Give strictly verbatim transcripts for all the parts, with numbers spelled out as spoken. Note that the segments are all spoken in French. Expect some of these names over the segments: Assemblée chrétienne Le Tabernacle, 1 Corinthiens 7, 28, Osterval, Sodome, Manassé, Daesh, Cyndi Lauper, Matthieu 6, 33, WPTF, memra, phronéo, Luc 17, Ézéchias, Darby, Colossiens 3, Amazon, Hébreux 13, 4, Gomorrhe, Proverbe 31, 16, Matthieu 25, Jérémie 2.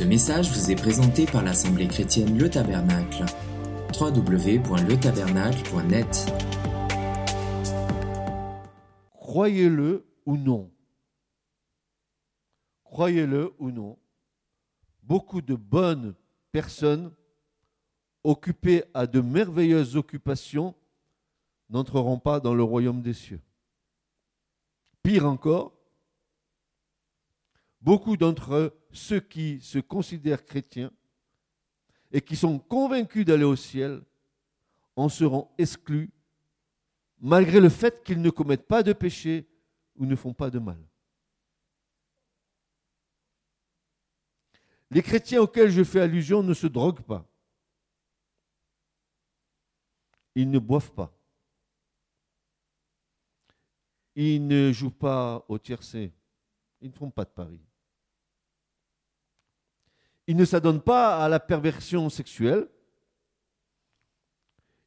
Ce message vous est présenté par l'Assemblée chrétienne Le Tabernacle. w w w point le tabernacle point net Croyez-le ou non, croyez-le ou non, beaucoup de bonnes personnes occupées à de merveilleuses occupations n'entreront pas dans le royaume des cieux. Pire encore, beaucoup d'entre ceux qui se considèrent chrétiens et qui sont convaincus d'aller au ciel en seront exclus malgré le fait qu'ils ne commettent pas de péché ou ne font pas de mal. Les chrétiens auxquels je fais allusion ne se droguent pas. Ils ne boivent pas. Ils ne jouent pas au tiercé. Ils ne font pas de paris. Ils ne s'adonnent pas à la perversion sexuelle.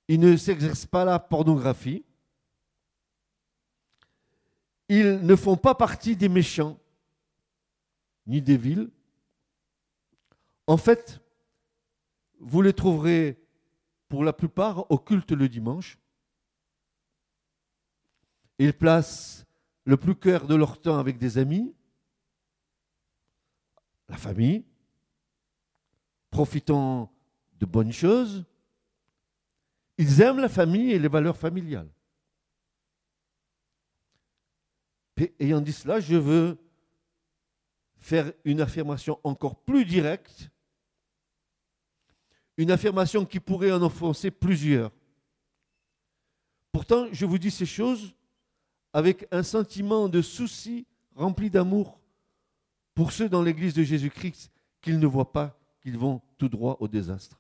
Ils ne s'exercent pas à la pornographie. Ils ne font pas partie des méchants, ni des vils. En fait, vous les trouverez pour la plupart au culte le dimanche. Ils placent le plus clair de leur temps avec des amis, la famille, profitant de bonnes choses. Ils aiment la famille et les valeurs familiales. Et ayant dit cela, je veux faire une affirmation encore plus directe, une affirmation qui pourrait en offenser plusieurs. Pourtant, je vous dis ces choses avec un sentiment de souci rempli d'amour pour ceux dans l'Église de Jésus-Christ qu'ils ne voient pas, qu'ils vont tout droit au désastre.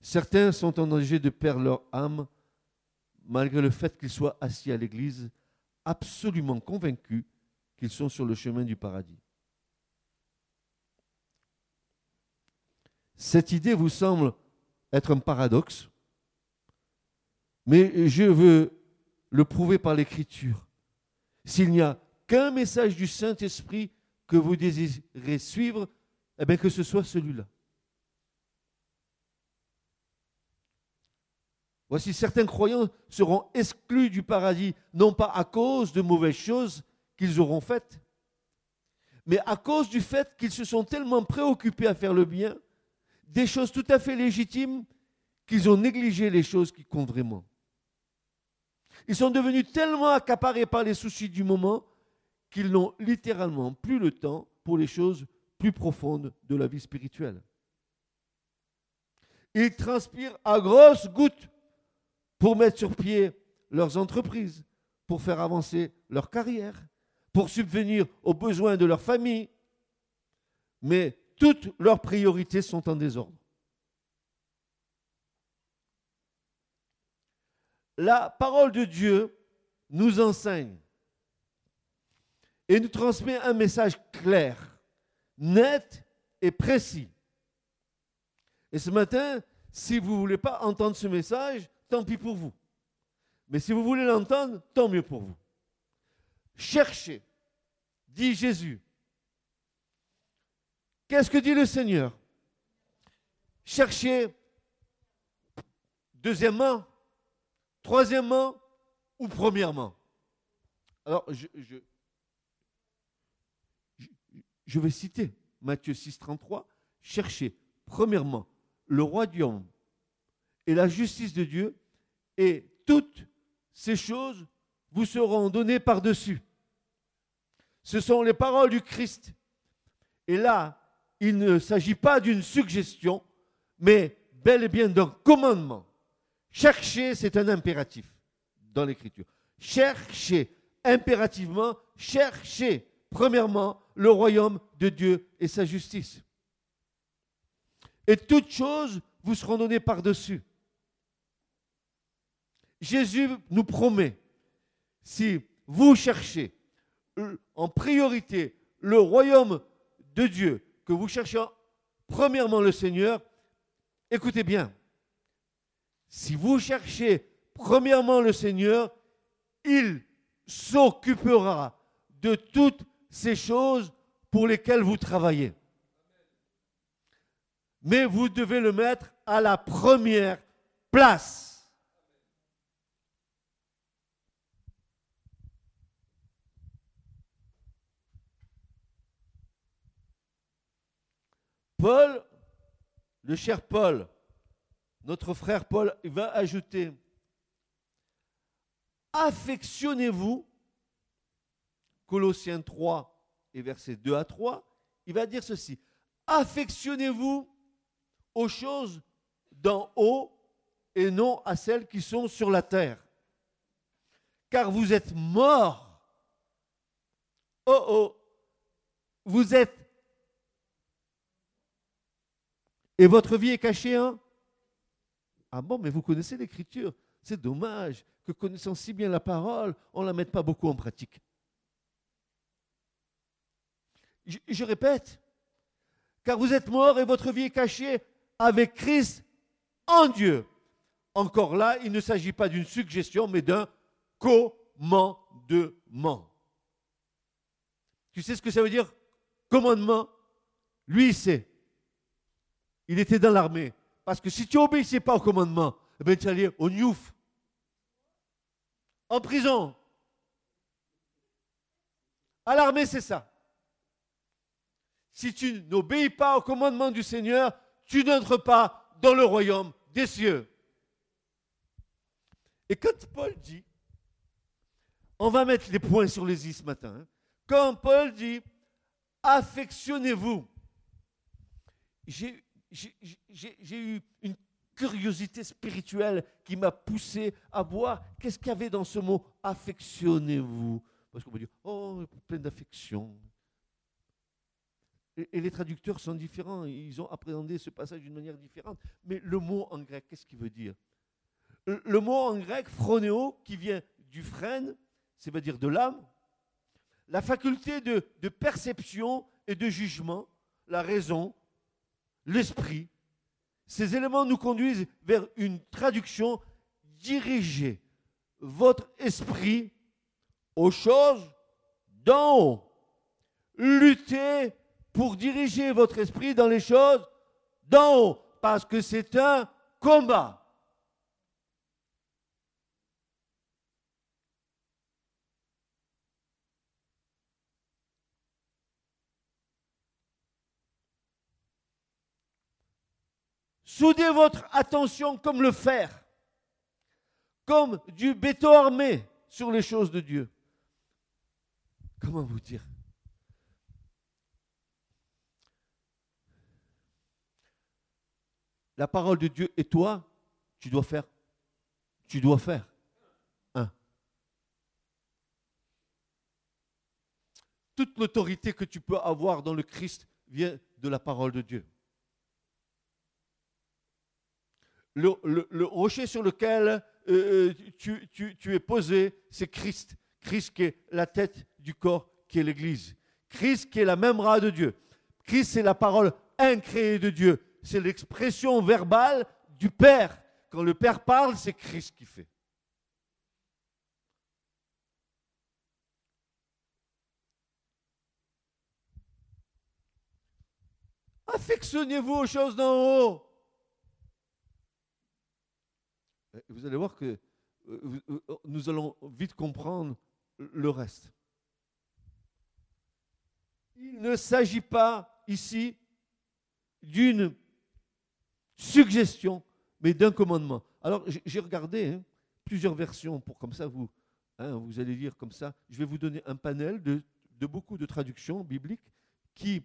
Certains sont en danger de perdre leur âme malgré le fait qu'ils soient assis à l'Église, absolument convaincus qu'ils sont sur le chemin du paradis. Cette idée vous semble être un paradoxe, mais je veux le prouver par l'Écriture. S'il n'y a qu'un message du Saint-Esprit que vous désirez suivre, eh bien que ce soit celui-là. Voici, certains croyants seront exclus du paradis, non pas à cause de mauvaises choses qu'ils auront faites, mais à cause du fait qu'ils se sont tellement préoccupés à faire le bien, des choses tout à fait légitimes, qu'ils ont négligé les choses qui comptent vraiment. Ils sont devenus tellement accaparés par les soucis du moment qu'ils n'ont littéralement plus le temps pour les choses plus profondes de la vie spirituelle. Ils transpirent à grosses gouttes pour mettre sur pied leurs entreprises, pour faire avancer leur carrière, pour subvenir aux besoins de leur famille. Mais toutes leurs priorités sont en désordre. La parole de Dieu nous enseigne et nous transmet un message clair, net et précis. Et ce matin, si vous ne voulez pas entendre ce message, tant pis pour vous. Mais si vous voulez l'entendre, tant mieux pour vous. Cherchez, dit Jésus. Qu'est-ce que dit le Seigneur ? Cherchez, deuxièmement, troisièmement ou premièrement ? Alors, je, je, je vais citer Matthieu six, trente-trois. Cherchez, premièrement, le royaume et la justice de Dieu, et toutes ces choses vous seront données par-dessus. Ce sont les paroles du Christ. Et là, il ne s'agit pas d'une suggestion, mais bel et bien d'un commandement. Chercher, c'est un impératif dans l'Écriture. Chercher, impérativement, chercher, premièrement, le royaume de Dieu et sa justice. Et toutes choses vous seront données par-dessus. Jésus nous promet, si vous cherchez en priorité le royaume de Dieu, que vous cherchez premièrement le Seigneur, écoutez bien, si vous cherchez premièrement le Seigneur, il s'occupera de toutes ces choses pour lesquelles vous travaillez. Mais vous devez le mettre à la première place. Paul, le cher Paul, notre frère Paul, il va ajouter « Affectionnez-vous » Colossiens trois et versets deux à trois, il va dire ceci. « Affectionnez-vous aux choses d'en haut et non à celles qui sont sur la terre. Car vous êtes morts. » Oh oh, vous êtes. Et votre vie est cachée, hein ? Ah bon, mais vous connaissez l'Écriture. C'est dommage que connaissant si bien la parole, on ne la mette pas beaucoup en pratique. Je, je répète, car vous êtes morts et votre vie est cachée avec Christ en Dieu. Encore là, il ne s'agit pas d'une suggestion, mais d'un commandement. Tu sais ce que ça veut dire ? Commandement, lui, il sait. Il était dans l'armée. Parce que si tu n'obéissais pas au commandement, eh bien, tu allais au gnouf, en prison. À l'armée, c'est ça. Si tu n'obéis pas au commandement du Seigneur, tu n'entres pas dans le royaume des cieux. Et quand Paul dit, on va mettre les points sur les i ce matin, hein, quand Paul dit, affectionnez-vous, j'ai J'ai, j'ai, j'ai eu une curiosité spirituelle qui m'a poussé à voir qu'est-ce qu'il y avait dans ce mot « affectionnez-vous ». Parce qu'on peut dire « oh, plein d'affection ». Et les traducteurs sont différents, ils ont appréhendé ce passage d'une manière différente. Mais le mot en grec, qu'est-ce qu'il veut dire ? Le, le mot en grec « phronéo » qui vient du frêne, c'est-à-dire de l'âme, la faculté de, de perception et de jugement, la raison, l'esprit, ces éléments nous conduisent vers une traduction dirigée. Votre esprit aux choses d'en haut. Luttez pour diriger votre esprit dans les choses d'en haut, parce que c'est un combat. Soudez votre attention comme le fer, comme du béton armé sur les choses de Dieu. Comment vous dire ? La parole de Dieu et toi, tu dois faire, tu dois faire un. Toute l'autorité que tu peux avoir dans le Christ vient de la parole de Dieu. Le, le, le rocher sur lequel euh, tu, tu, tu es posé, c'est Christ. Christ qui est la tête du corps, qui est l'Église. Christ qui est la memra de Dieu. Christ, c'est la parole incréée de Dieu. C'est l'expression verbale du Père. Quand le Père parle, c'est Christ qui fait. Affectionnez-vous aux choses d'en haut. Vous allez voir que nous allons vite comprendre le reste. Il ne s'agit pas ici d'une suggestion, mais d'un commandement. Alors, j'ai regardé hein, plusieurs versions pour comme ça, vous, hein, vous allez lire comme ça. Je vais vous donner un panel de, de beaucoup de traductions bibliques qui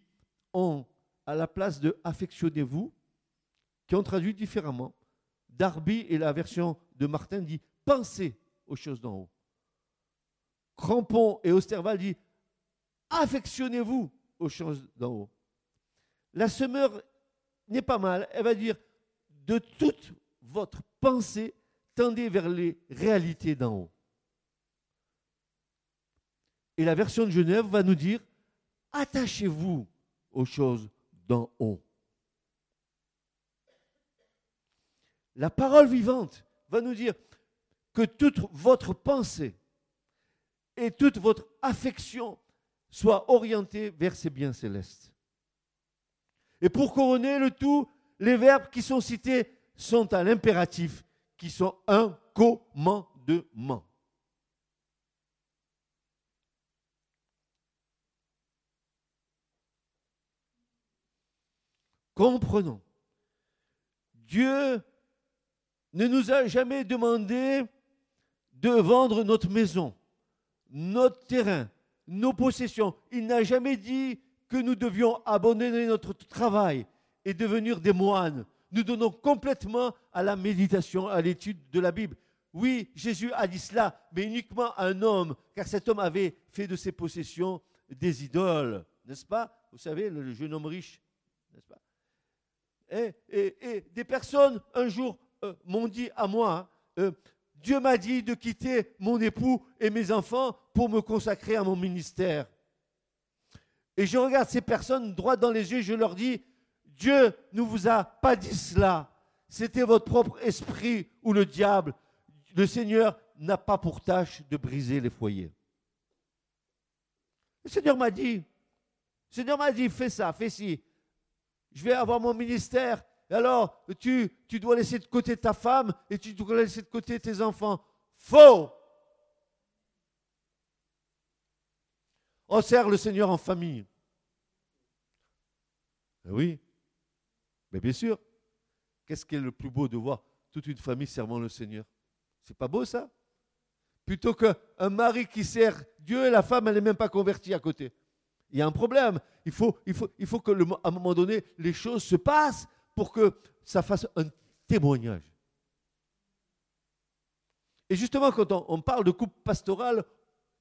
ont, à la place de « affectionnez-vous », qui ont traduit différemment. Darby et la version de Martin dit « Pensez aux choses d'en haut ». Crampon et Osterval dit « Affectionnez-vous aux choses d'en haut ». La Semeur n'est pas mal, elle va dire « De toute votre pensée, tendez vers les réalités d'en haut ». Et la version de Genève va nous dire « Attachez-vous aux choses d'en haut ». La parole vivante va nous dire que toute votre pensée et toute votre affection soit orienté vers ses biens célestes. Et pour couronner le tout, les verbes qui sont cités sont à l'impératif, qui sont un commandement. Comprenons, Dieu ne nous a jamais demandé de vendre notre maison, notre terrain, nos possessions. Il n'a jamais dit que nous devions abandonner notre travail et devenir des moines. Nous donnons complètement à la méditation, à l'étude de la Bible. Oui, Jésus a dit cela, mais uniquement à un homme, car cet homme avait fait de ses possessions des idoles, n'est-ce pas? Vous savez, le jeune homme riche, n'est-ce pas? Et, et, et des personnes, un jour, euh, m'ont dit à moi, euh, Dieu m'a dit de quitter mon époux et mes enfants pour me consacrer à mon ministère. Et je regarde ces personnes droit dans les yeux, je leur dis, Dieu ne vous a pas dit cela. C'était votre propre esprit ou le diable. Le Seigneur n'a pas pour tâche de briser les foyers. Le Seigneur m'a dit, le Seigneur m'a dit, fais ça, fais ci. Je vais avoir mon ministère. Alors, tu, tu dois laisser de côté ta femme et tu dois laisser de côté tes enfants. Faux! On sert le Seigneur en famille. Oui, mais bien sûr. Qu'est-ce qui est le plus beau de voir toute une famille servant le Seigneur? C'est pas beau, ça? Plutôt qu'un mari qui sert Dieu et la femme, elle n'est même pas convertie à côté. Il y a un problème. Il faut, il faut, il faut que, le, à un moment donné, les choses se passent pour que ça fasse un témoignage. Et justement, quand on, on parle de couple pastoral,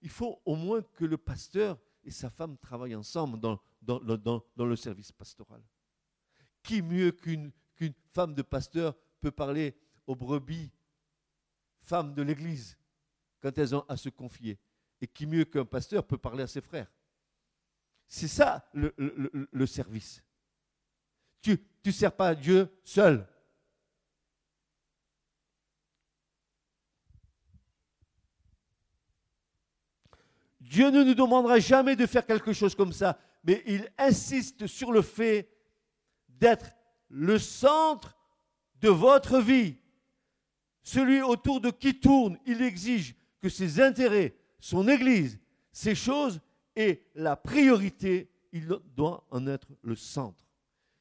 il faut au moins que le pasteur et sa femme travaillent ensemble dans, dans, dans, dans le service pastoral. Qui mieux qu'une, qu'une femme de pasteur peut parler aux brebis, femmes de l'Église, quand elles ont à se confier? Et qui mieux qu'un pasteur peut parler à ses frères? C'est ça le, le, le service. Tu ne sers pas à Dieu seul. Dieu ne nous demandera jamais de faire quelque chose comme ça, mais il insiste sur le fait d'être le centre de votre vie. Celui autour de qui tourne, il exige que ses intérêts, son Église, ses choses, et la priorité, il doit en être le centre.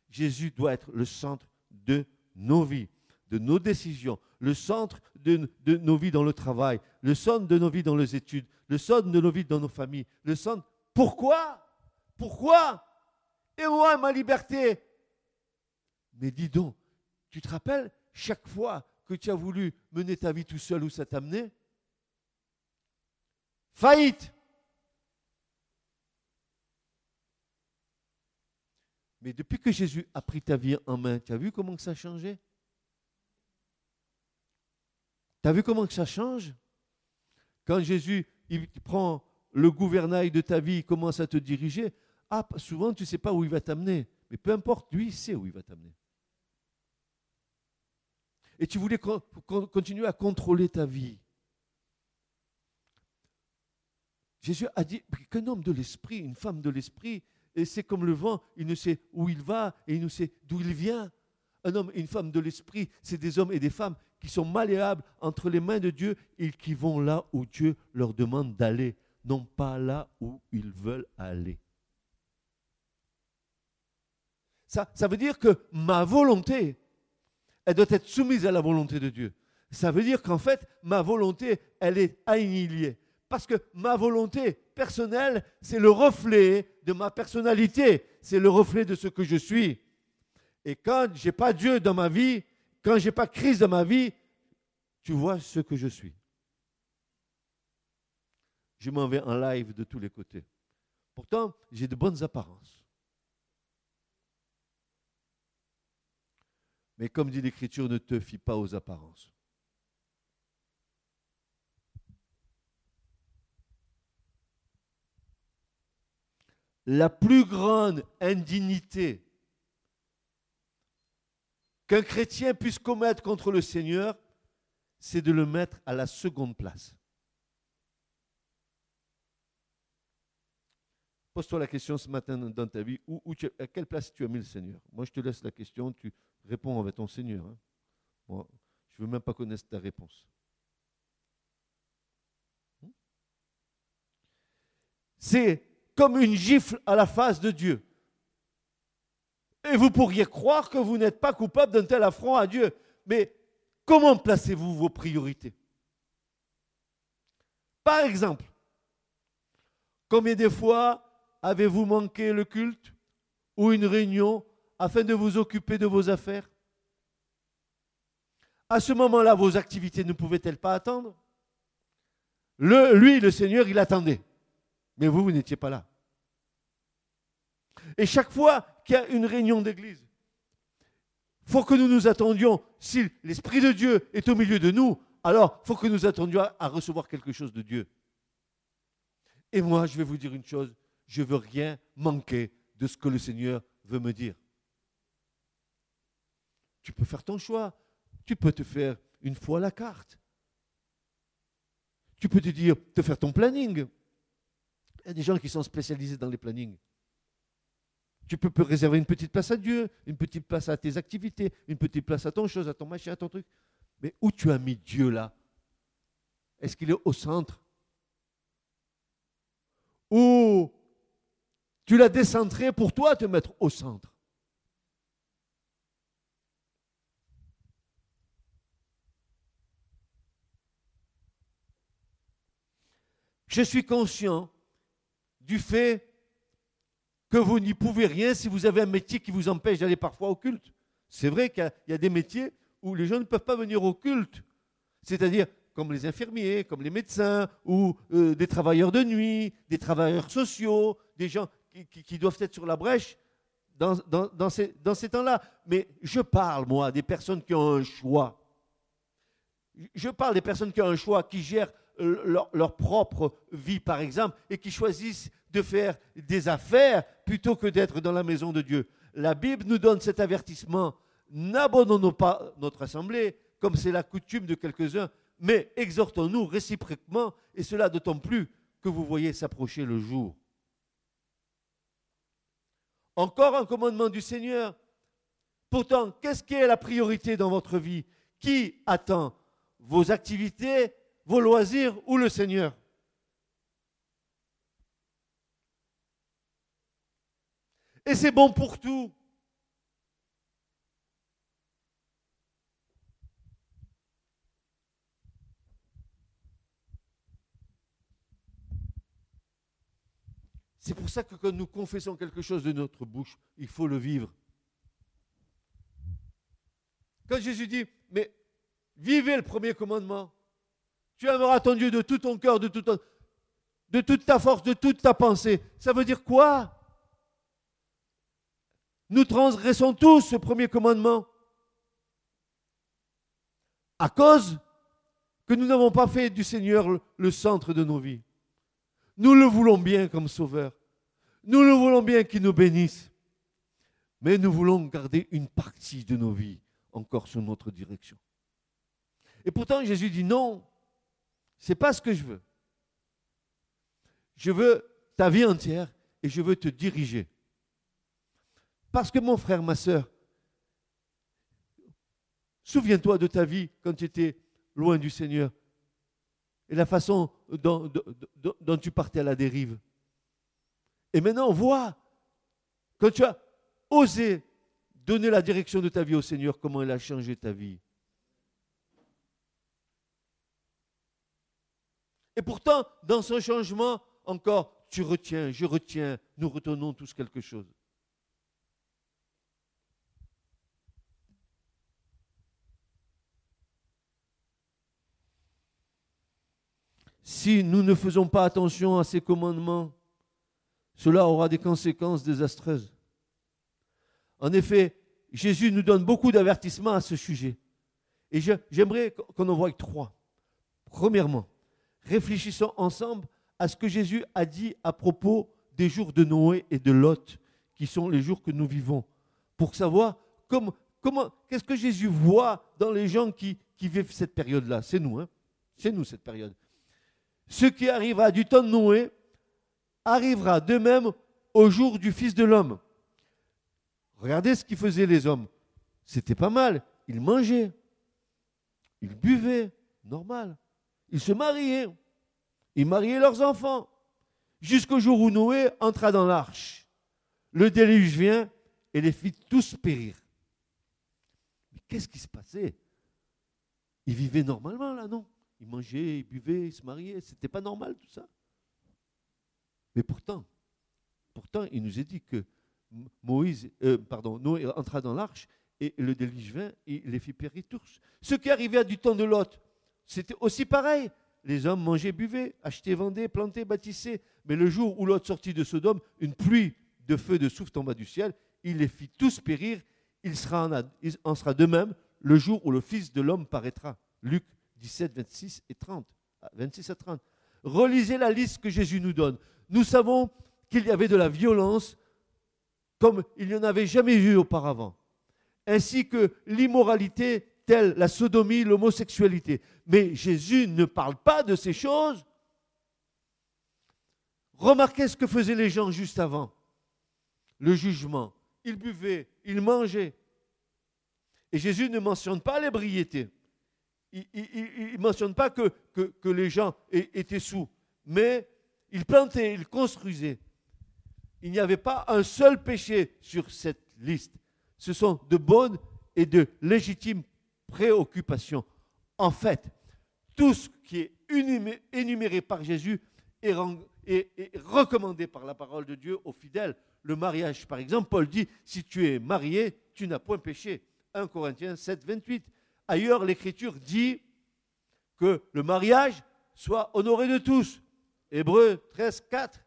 Jésus doit être le centre de nos vies, de nos décisions, le centre de, de nos vies dans le travail, le centre de nos vies dans les études, le centre de nos vies dans nos familles, le centre... Pourquoi ? Pourquoi ? Et moi, ma liberté ? Mais dis donc, tu te rappelles chaque fois que tu as voulu mener ta vie tout seul où ça t'a mené ? Faillite ! Mais depuis que Jésus a pris ta vie en main, tu as vu comment que ça a changé? Tu as vu comment que ça change? Quand Jésus il prend le gouvernail de ta vie, il commence à te diriger, ah, souvent tu ne sais pas où il va t'amener. Mais peu importe, lui, il sait où il va t'amener. Et tu voulais con- con- continuer à contrôler ta vie. Jésus a dit qu'un homme de l'esprit, une femme de l'esprit, et c'est comme le vent, il ne sait où il va et il ne sait d'où il vient. Un homme et une femme de l'esprit, c'est des hommes et des femmes qui sont malléables entre les mains de Dieu et qui vont là où Dieu leur demande d'aller, non pas là où ils veulent aller. Ça, ça veut dire que ma volonté, elle doit être soumise à la volonté de Dieu. Ça veut dire qu'en fait, ma volonté, elle est annihilée. Parce que ma volonté personnelle, c'est le reflet de ma personnalité. C'est le reflet de ce que je suis. Et quand je n'ai pas Dieu dans ma vie, quand je n'ai pas Christ dans ma vie, tu vois ce que je suis. Je m'en vais en live de tous les côtés. Pourtant, j'ai de bonnes apparences. Mais comme dit l'Écriture, ne te fie pas aux apparences. La plus grande indignité qu'un chrétien puisse commettre contre le Seigneur, c'est de le mettre à la seconde place. Pose-toi la question ce matin dans ta vie, où, où tu, à quelle place tu as mis le Seigneur? Moi, je te laisse la question, tu réponds avec ton Seigneur. Hein. Moi, je ne veux même pas connaître ta réponse. C'est comme une gifle à la face de Dieu. Et vous pourriez croire que vous n'êtes pas coupable d'un tel affront à Dieu. Mais comment placez-vous vos priorités? Par exemple, combien de fois avez-vous manqué le culte ou une réunion afin de vous occuper de vos affaires? À ce moment-là, vos activités ne pouvaient-elles pas attendre? Le, lui, le Seigneur, il attendait. Mais vous, vous n'étiez pas là. Et chaque fois qu'il y a une réunion d'église, il faut que nous nous attendions, si l'Esprit de Dieu est au milieu de nous, alors il faut que nous attendions à, à recevoir quelque chose de Dieu. Et moi, je vais vous dire une chose, je ne veux rien manquer de ce que le Seigneur veut me dire. Tu peux faire ton choix, tu peux te faire une fois la carte, tu peux te dire, te faire ton planning. Il y a des gens qui sont spécialisés dans les plannings. Tu peux, peux réserver une petite place à Dieu, une petite place à tes activités, une petite place à ton chose, à ton machin, à ton truc. Mais où tu as mis Dieu là? Est-ce qu'il est au centre? Ou tu l'as décentré pour toi te mettre au centre? Je suis conscient du fait que vous n'y pouvez rien si vous avez un métier qui vous empêche d'aller parfois au culte. C'est vrai qu'il y a des métiers où les gens ne peuvent pas venir au culte, c'est-à-dire comme les infirmiers, comme les médecins, ou euh, des travailleurs de nuit, des travailleurs sociaux, des gens qui, qui, qui doivent être sur la brèche dans, dans, dans, ces, dans ces temps-là. Mais je parle, moi, des personnes qui ont un choix. Je parle des personnes qui ont un choix, qui gèrent leur, leur propre vie, par exemple, et qui choisissent de faire des affaires plutôt que d'être dans la maison de Dieu. La Bible nous donne cet avertissement. N'abandonnons pas notre assemblée, comme c'est la coutume de quelques-uns, mais exhortons-nous réciproquement, et cela d'autant plus que vous voyez s'approcher le jour. Encore un commandement du Seigneur. Pourtant, qu'est-ce qui est la priorité dans votre vie? Qui attend? Vos activités, vos loisirs ou le Seigneur? Et c'est bon pour tout. C'est pour ça que quand nous confessons quelque chose de notre bouche, il faut le vivre. Quand Jésus dit, mais vivez le premier commandement, tu aimeras ton Dieu de tout ton cœur, de tout ton, de toute ta force, de toute ta pensée, ça veut dire quoi? Nous transgressons tous ce premier commandement à cause que nous n'avons pas fait du Seigneur le centre de nos vies. Nous le voulons bien comme sauveur. Nous le voulons bien qu'il nous bénisse. Mais nous voulons garder une partie de nos vies encore sous notre direction. Et pourtant, Jésus dit non, ce n'est pas ce que je veux. Je veux ta vie entière et je veux te diriger. Parce que mon frère, ma sœur, souviens-toi de ta vie quand tu étais loin du Seigneur et la façon dont, dont, dont tu partais à la dérive. Et maintenant, vois, quand tu as osé donner la direction de ta vie au Seigneur, comment il a changé ta vie. Et pourtant, dans ce changement, encore, tu retiens, je retiens, nous retenons tous quelque chose. Si nous ne faisons pas attention à ces commandements, cela aura des conséquences désastreuses. En effet, Jésus nous donne beaucoup d'avertissements à ce sujet. Et je, j'aimerais qu'on en voie trois. Premièrement, réfléchissons ensemble à ce que Jésus a dit à propos des jours de Noé et de Lot, qui sont les jours que nous vivons, pour savoir comment, comment, qu'est-ce que Jésus voit dans les gens qui, qui vivent cette période-là. C'est nous, hein? C'est nous cette période. Ce qui arrivera du temps de Noé arrivera de même au jour du Fils de l'homme. Regardez ce qu'ils faisaient les hommes. C'était pas mal. Ils mangeaient. Ils buvaient. Normal. Ils se mariaient. Ils mariaient leurs enfants. Jusqu'au jour où Noé entra dans l'arche. Le déluge vient et les fit tous périr. Mais qu'est-ce qui se passait? Ils vivaient normalement là, non? Ils mangeaient, ils buvaient, ils se mariaient. C'était pas normal tout ça. Mais pourtant, pourtant, il nous est dit que Moïse, euh, pardon, Noé entra dans l'arche et le déluge vint et les fit périr tous. Ce qui arrivait du temps de Lot, c'était aussi pareil. Les hommes mangeaient, buvaient, achetaient, vendaient, plantaient, bâtissaient. Mais le jour où Lot sortit de Sodome, une pluie de feu, de souffle tomba du ciel. Il les fit tous périr. Il, sera en, ad... Il en sera de même le jour où le Fils de l'homme paraîtra. Luc dix-sept, vingt-six et trente. vingt-six à trente. Relisez la liste que Jésus nous donne. Nous savons qu'il y avait de la violence comme il n'y en avait jamais eu auparavant. Ainsi que l'immoralité telle la sodomie, l'homosexualité. Mais Jésus ne parle pas de ces choses. Remarquez ce que faisaient les gens juste avant. Le jugement. Ils buvaient, ils mangeaient. Et Jésus ne mentionne pas l'ébriété. Il ne mentionne pas que, que, que les gens étaient saouls. Mais ils plantaient, ils construisaient. Il n'y avait pas un seul péché sur cette liste. Ce sont de bonnes et de légitimes préoccupations. En fait, tout ce qui est énuméré par Jésus est, est, est recommandé par la parole de Dieu aux fidèles. Le mariage, par exemple, Paul dit « Si tu es marié, tu n'as point péché ». premier Corinthiens sept, vingt-huit. Ailleurs, l'Écriture dit que le mariage soit honoré de tous. Hébreux treize, quatre.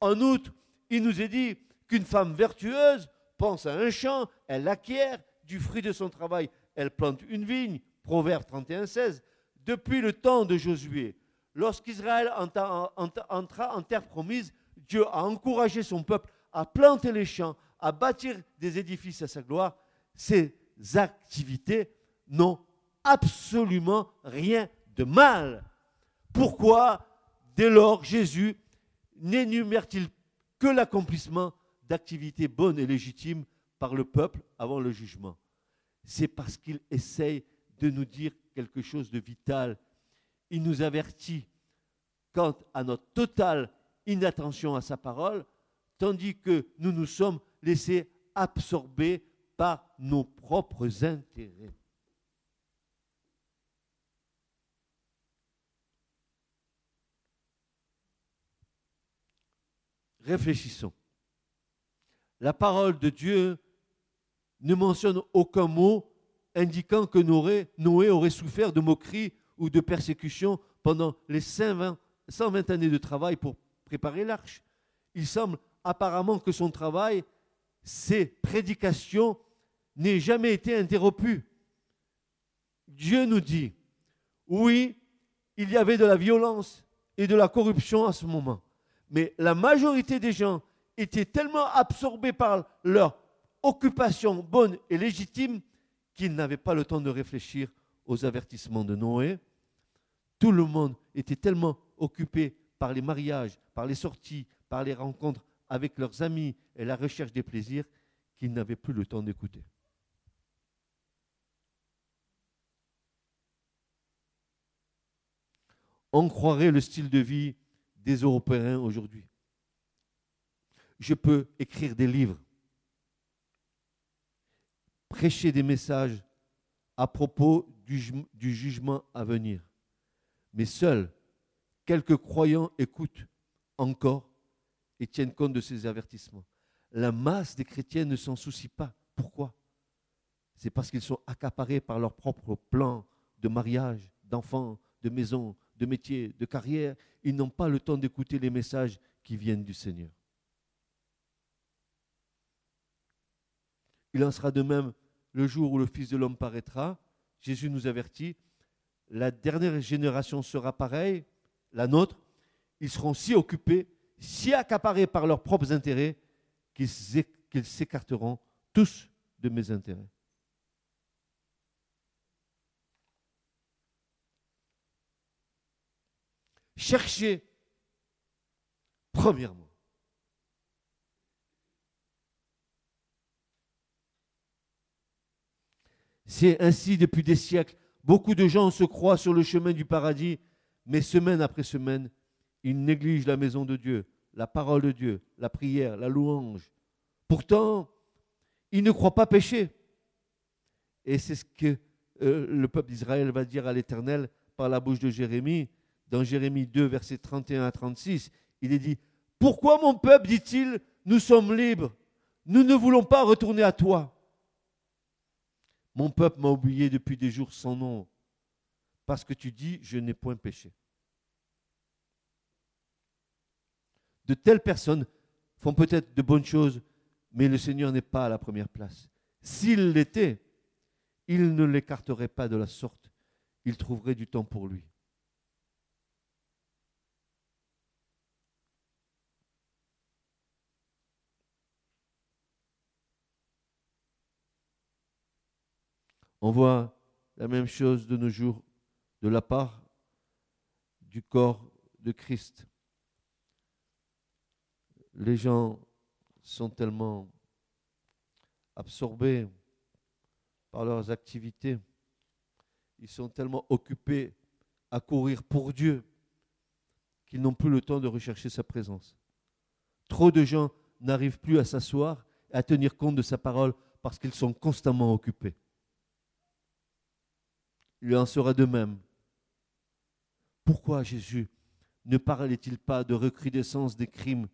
En outre, il nous est dit qu'une femme vertueuse pense à un champ, elle acquiert du fruit de son travail, elle plante une vigne. Proverbe trente et un, seize. Depuis le temps de Josué, lorsqu'Israël entra en terre promise, Dieu a encouragé son peuple à planter les champs, à bâtir des édifices à sa gloire. Ces activités n'ont absolument rien de mal. Pourquoi, dès lors, Jésus n'énumère-t-il que l'accomplissement d'activités bonnes et légitimes par le peuple avant le jugement? C'est parce qu'il essaye de nous dire quelque chose de vital. Il nous avertit quant à notre totale inattention à sa parole, tandis que nous nous sommes laissés absorber par nos propres intérêts. Réfléchissons. La parole de Dieu ne mentionne aucun mot indiquant que Noé, Noé aurait souffert de moqueries ou de persécutions pendant les cent vingt années de travail pour préparer l'arche. Il semble apparemment que son travail, ses prédications, n'aient jamais été interrompues. Dieu nous dit, oui, il y avait de la violence et de la corruption à ce moment, mais la majorité des gens étaient tellement absorbés par leur occupation bonne et légitime qu'ils n'avaient pas le temps de réfléchir aux avertissements de Noé. Tout le monde était tellement occupé par les mariages, par les sorties, par les rencontres avec leurs amis et la recherche des plaisirs qu'ils n'avaient plus le temps d'écouter. On croirait le style de vie des Européens aujourd'hui. Je peux écrire des livres, prêcher des messages à propos du, ju- du jugement à venir. Mais seuls quelques croyants écoutent encore et tiennent compte de ces avertissements. La masse des chrétiens ne s'en soucie pas. Pourquoi ? C'est parce qu'ils sont accaparés par leurs propres plans de mariage, d'enfants, de maison, de métier, de carrière. Ils n'ont pas le temps d'écouter les messages qui viennent du Seigneur. Il en sera de même le jour où le Fils de l'homme paraîtra. Jésus nous avertit, la dernière génération sera pareille, la nôtre. Ils seront si occupés, si accaparés par leurs propres intérêts, qu'ils s'écarteront tous de mes intérêts. Cherchez, premièrement, C'est ainsi depuis des siècles. Beaucoup de gens se croient sur le chemin du paradis, mais semaine après semaine, ils négligent la maison de Dieu, la parole de Dieu, la prière, la louange. Pourtant, ils ne croient pas pécher. Et c'est ce que euh, le peuple d'Israël va dire à l'Éternel par la bouche de Jérémie. Dans Jérémie deux, versets trente et un à trente-six, il est dit « Pourquoi mon peuple, dit-il, nous sommes libres, nous ne voulons pas retourner à toi. Mon peuple m'a oublié depuis des jours sans nom, parce que tu dis, je n'ai point péché. » De telles personnes font peut-être de bonnes choses, mais le Seigneur n'est pas à la première place. S'il l'était, il ne l'écarterait pas de la sorte. Il trouverait du temps pour lui. On voit la même chose de nos jours, de la part du corps de Christ. Les gens sont tellement absorbés par leurs activités, ils sont tellement occupés à courir pour Dieu qu'ils n'ont plus le temps de rechercher sa présence. Trop de gens n'arrivent plus à s'asseoir et à tenir compte de sa parole parce qu'ils sont constamment occupés. Il en sera de même. Pourquoi Jésus ne parlait-il pas de recrudescence des crimes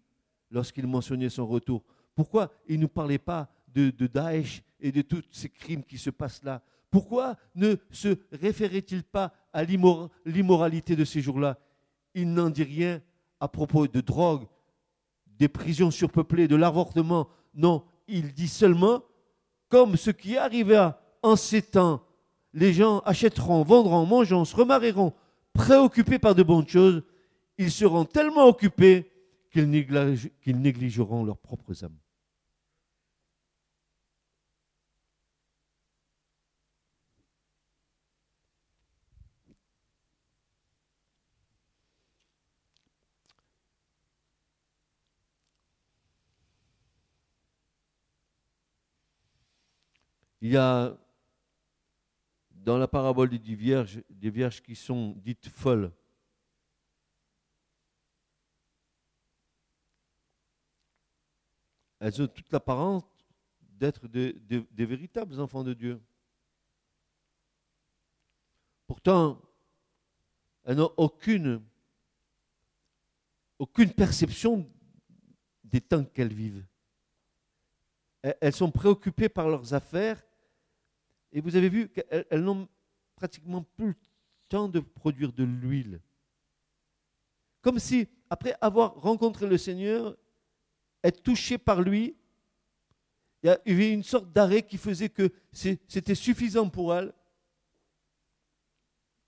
lorsqu'il mentionnait son retour? Pourquoi il ne nous parlait pas de, de Daesh et de tous ces crimes qui se passent là? Pourquoi ne se référait-il pas à l'immor- l'immoralité de ces jours-là? Il n'en dit rien à propos de drogue, des prisons surpeuplées, de l'avortement. Non, il dit seulement, comme ce qui arriva en ces temps, les gens achèteront, vendront, mangeront, se remarieront, préoccupés par de bonnes choses, ils seront tellement occupés qu'ils négligeront leurs propres âmes. Il y a dans la parabole des vierges, des vierges qui sont dites folles. Elles ont toute l'apparence d'être des, des, des véritables enfants de Dieu. Pourtant, elles n'ont aucune, aucune perception des temps qu'elles vivent. Elles sont préoccupées par leurs affaires et vous avez vu qu'elles elles n'ont pratiquement plus le temps de produire de l'huile. Comme si, après avoir rencontré le Seigneur, être touché par lui, il y avait une sorte d'arrêt qui faisait que c'était suffisant pour elle.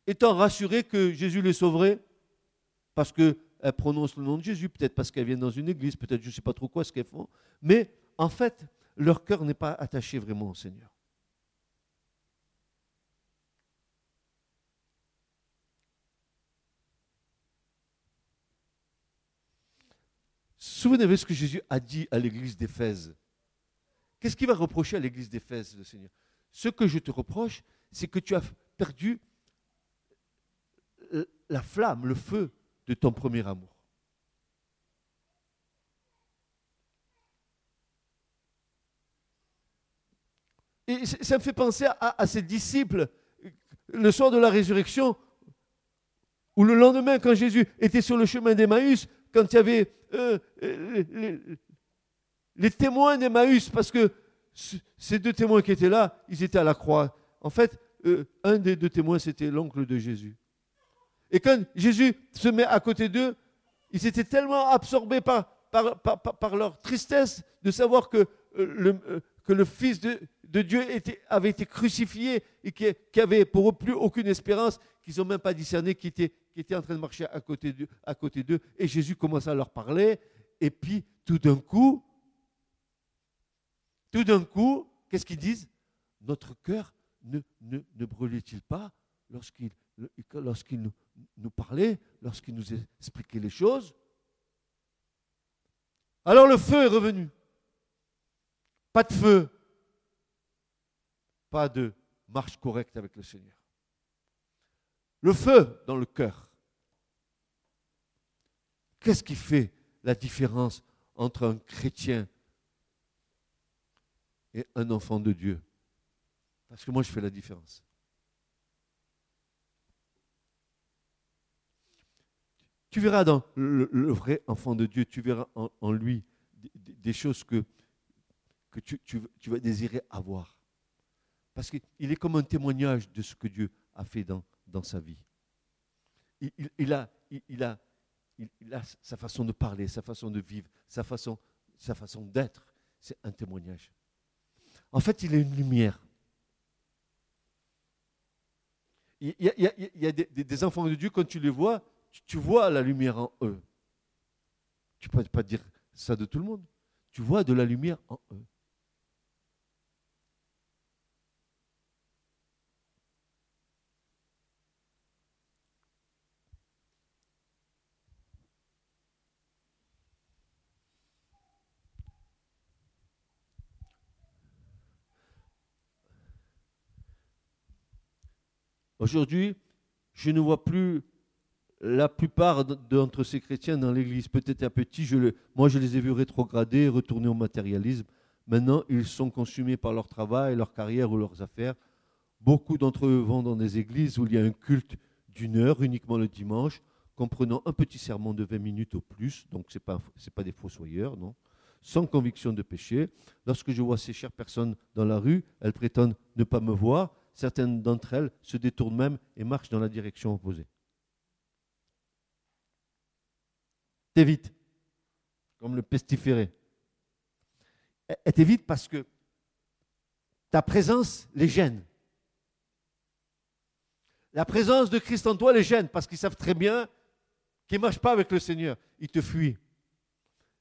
Étant rassurée que Jésus les sauverait, parce qu'elle prononce le nom de Jésus, peut-être parce qu'elle vient dans une église, peut-être je ne sais pas trop quoi ce qu'elles font, mais en fait, leur cœur n'est pas attaché vraiment au Seigneur. Souvenez-vous ce que Jésus a dit à l'église d'Éphèse. Qu'est-ce qu'il va reprocher à l'église d'Éphèse, le Seigneur? Ce que je te reproche, c'est que tu as perdu la flamme, le feu de ton premier amour. Et ça me fait penser à, à ses disciples, le soir de la résurrection, ou le lendemain, quand Jésus était sur le chemin d'Emmaüs, quand il y avait euh, les, les, les témoins d'Emmaüs, parce que ces deux témoins qui étaient là, ils étaient à la croix. En fait, euh, un des deux témoins, c'était l'oncle de Jésus. Et quand Jésus se met à côté d'eux, ils étaient tellement absorbés par, par, par, par leur tristesse de savoir que, euh, le, euh, que le Fils de, de Dieu était, avait été crucifié et qu'il n'y avait pour eux plus aucune espérance, qu'ils n'ont même pas discerné qui était qui étaient en train de marcher à côté d'eux, à côté d'eux, et Jésus commença à leur parler, et puis tout d'un coup, tout d'un coup, qu'est-ce qu'ils disent? Notre cœur ne, ne, ne brûlait-il pas lorsqu'il, lorsqu'il nous, nous parlait, lorsqu'il nous expliquait les choses? Alors le feu est revenu. Pas de feu, pas de marche correcte avec le Seigneur. Le feu dans le cœur. Qu'est-ce qui fait la différence entre un chrétien et un enfant de Dieu? Parce que moi, je fais la différence. Tu verras dans le, le vrai enfant de Dieu, tu verras en, en lui des, des choses que, que tu, tu, tu vas désirer avoir. Parce qu'il est comme un témoignage de ce que Dieu a fait dans, dans sa vie. Il, il, il, a, il, il, a, il, il a sa façon de parler, sa façon de vivre, sa façon, sa façon d'être. C'est un témoignage. En fait, il est une lumière. Il y a, il y a, il y a des, des enfants de Dieu, quand tu les vois, tu, tu vois la lumière en eux. Tu ne peux pas dire ça de tout le monde. Tu vois de la lumière en eux. Aujourd'hui, je ne vois plus la plupart d'entre ces chrétiens dans l'Église. Peut-être à petit, je le, moi je les ai vus rétrograder, retourner au matérialisme. Maintenant, ils sont consumés par leur travail, leur carrière ou leurs affaires. Beaucoup d'entre eux vont dans des églises où il y a un culte d'une heure, uniquement le dimanche, comprenant un petit sermon de vingt minutes au plus, donc ce n'est pas, c'est pas des fossoyeurs, non, sans conviction de péché. Lorsque je vois ces chères personnes dans la rue, elles prétendent ne pas me voir. Certaines d'entre elles se détournent même et marchent dans la direction opposée. T'évites, comme le pestiféré. Elle t'évite parce que ta présence les gêne. La présence de Christ en toi les gêne parce qu'ils savent très bien qu'ils ne marchent pas avec le Seigneur. Ils te fuient.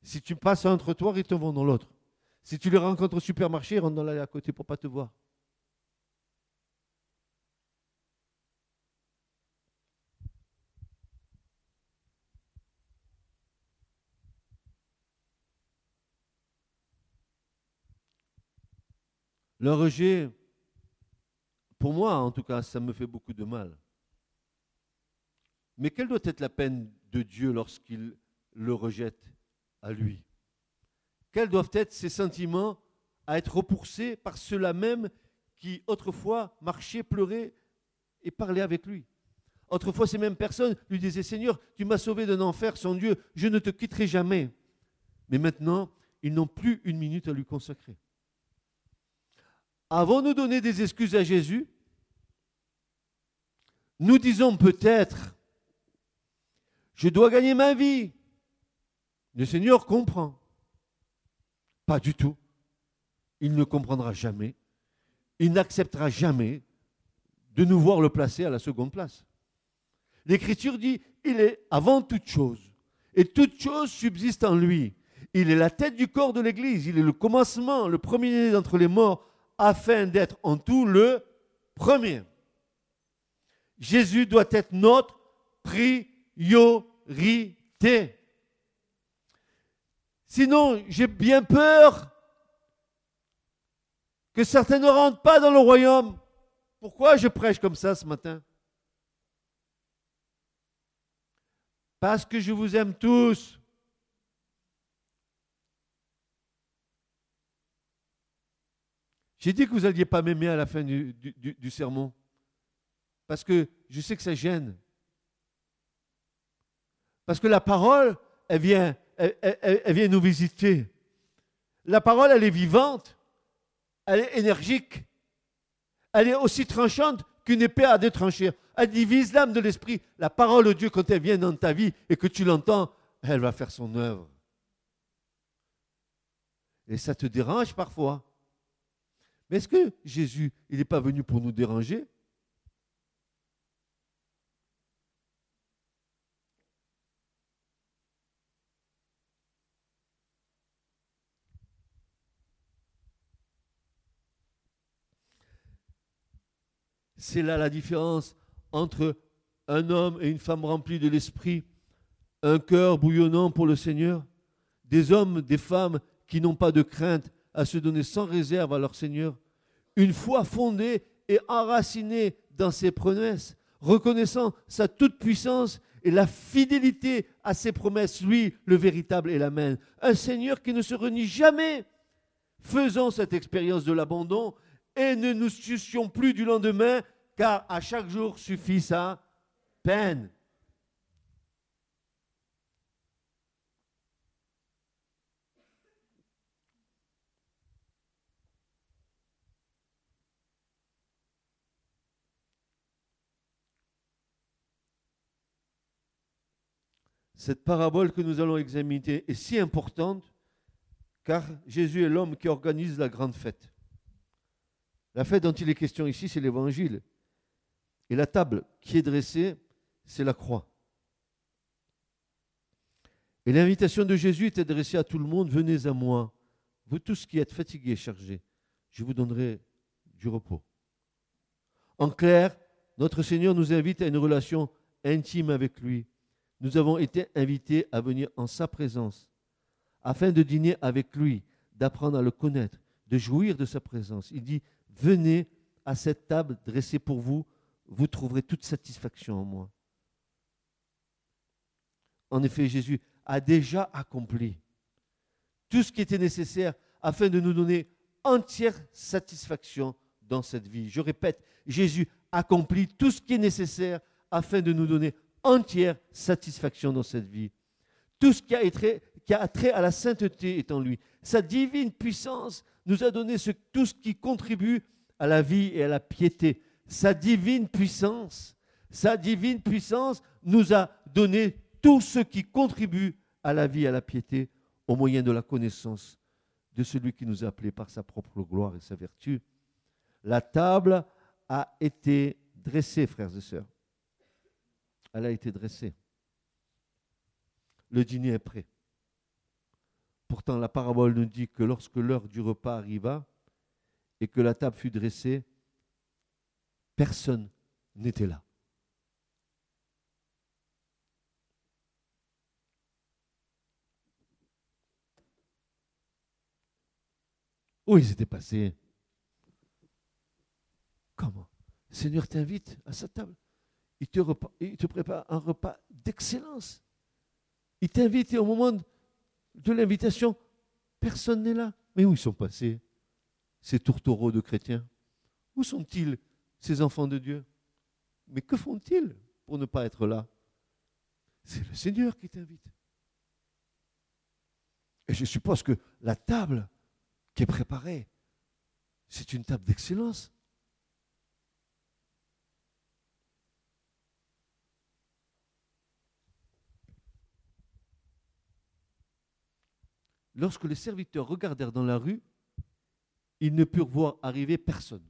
Si tu passes à un trottoir, ils te vont dans l'autre. Si tu les rencontres au supermarché, ils rentrent dans l'allée à côté pour ne pas te voir. Le rejet, pour moi en tout cas, ça me fait beaucoup de mal. Mais quelle doit être la peine de Dieu lorsqu'il le rejette à lui? Quels doivent être ses sentiments à être repoussés par ceux-là même qui autrefois marchaient, pleuraient et parlaient avec lui? Autrefois, ces mêmes personnes lui disaient « Seigneur, tu m'as sauvé d'un enfer sans Dieu, je ne te quitterai jamais. » Mais maintenant, ils n'ont plus une minute à lui consacrer. Avons-nous donné des excuses à Jésus? Nous disons peut-être, je dois gagner ma vie. Le Seigneur comprend. Pas du tout. Il ne comprendra jamais. Il n'acceptera jamais de nous voir le placer à la seconde place. L'Écriture dit, il est avant toute chose. Et toute chose subsiste en lui. Il est la tête du corps de l'Église. Il est le commencement, le premier-né d'entre les morts, afin d'être en tout le premier. Jésus doit être notre priorité. Sinon, j'ai bien peur que certains ne rentrent pas dans le royaume. Pourquoi je prêche comme ça ce matin? Parce que je vous aime tous. J'ai dit que vous n'alliez pas m'aimer à la fin du, du, du, du sermon. Parce que je sais que ça gêne. Parce que la parole, elle vient, elle, elle, elle vient nous visiter. La parole, elle est vivante. Elle est énergique. Elle est aussi tranchante qu'une épée à détrancher. Elle divise l'âme de l'esprit. La parole de Dieu, quand elle vient dans ta vie et que tu l'entends, elle va faire son œuvre. Et ça te dérange parfois. Mais est-ce que Jésus, il n'est pas venu pour nous déranger? C'est là la différence entre un homme et une femme remplie de l'esprit, un cœur bouillonnant pour le Seigneur, des hommes, des femmes qui n'ont pas de crainte à se donner sans réserve à leur Seigneur, une foi fondée et enraciné dans ses promesses, reconnaissant sa toute-puissance et la fidélité à ses promesses, lui, le véritable et l'amen. Un Seigneur qui ne se renie jamais. Faisons cette expérience de l'abandon et ne nous soucions plus du lendemain, car à chaque jour suffit sa peine. Cette parabole que nous allons examiner est si importante car Jésus est l'homme qui organise la grande fête. La fête dont il est question ici, c'est l'évangile. Et la table qui est dressée, c'est la croix. Et l'invitation de Jésus est adressée à tout le monde. Venez à moi, vous tous qui êtes fatigués et chargés, je vous donnerai du repos. En clair, notre Seigneur nous invite à une relation intime avec lui. Nous avons été invités à venir en sa présence, afin de dîner avec lui, d'apprendre à le connaître, de jouir de sa présence. Il dit, venez à cette table dressée pour vous, vous trouverez toute satisfaction en moi. En effet, Jésus a déjà accompli tout ce qui était nécessaire afin de nous donner entière satisfaction dans cette vie. Je répète, Jésus accomplit tout ce qui est nécessaire afin de nous donner entière satisfaction dans cette vie. Tout ce qui a, été, qui a trait à la sainteté est en lui. Sa divine puissance nous a donné ce, tout ce qui contribue à la vie et à la piété. Sa divine puissance, sa divine puissance nous a donné tout ce qui contribue à la vie et à la piété au moyen de la connaissance de celui qui nous a appelés par sa propre gloire et sa vertu. La table a été dressée, frères et sœurs. Elle a été dressée. Le dîner est prêt. Pourtant, la parabole nous dit que lorsque l'heure du repas arriva et que la table fut dressée, personne n'était là. Où ils étaient passés? Comment? Le Seigneur t'invite à sa table. Il te, repas, il te prépare un repas d'excellence. Il t'invite et au moment de l'invitation, personne n'est là. Mais où ils sont passés, ces tourtereaux de chrétiens? Où sont-ils, ces enfants de Dieu? Mais que font-ils pour ne pas être là? C'est le Seigneur qui t'invite. Et je suppose que la table qui est préparée, c'est une table d'excellence. Lorsque les serviteurs regardèrent dans la rue, ils ne purent voir arriver personne.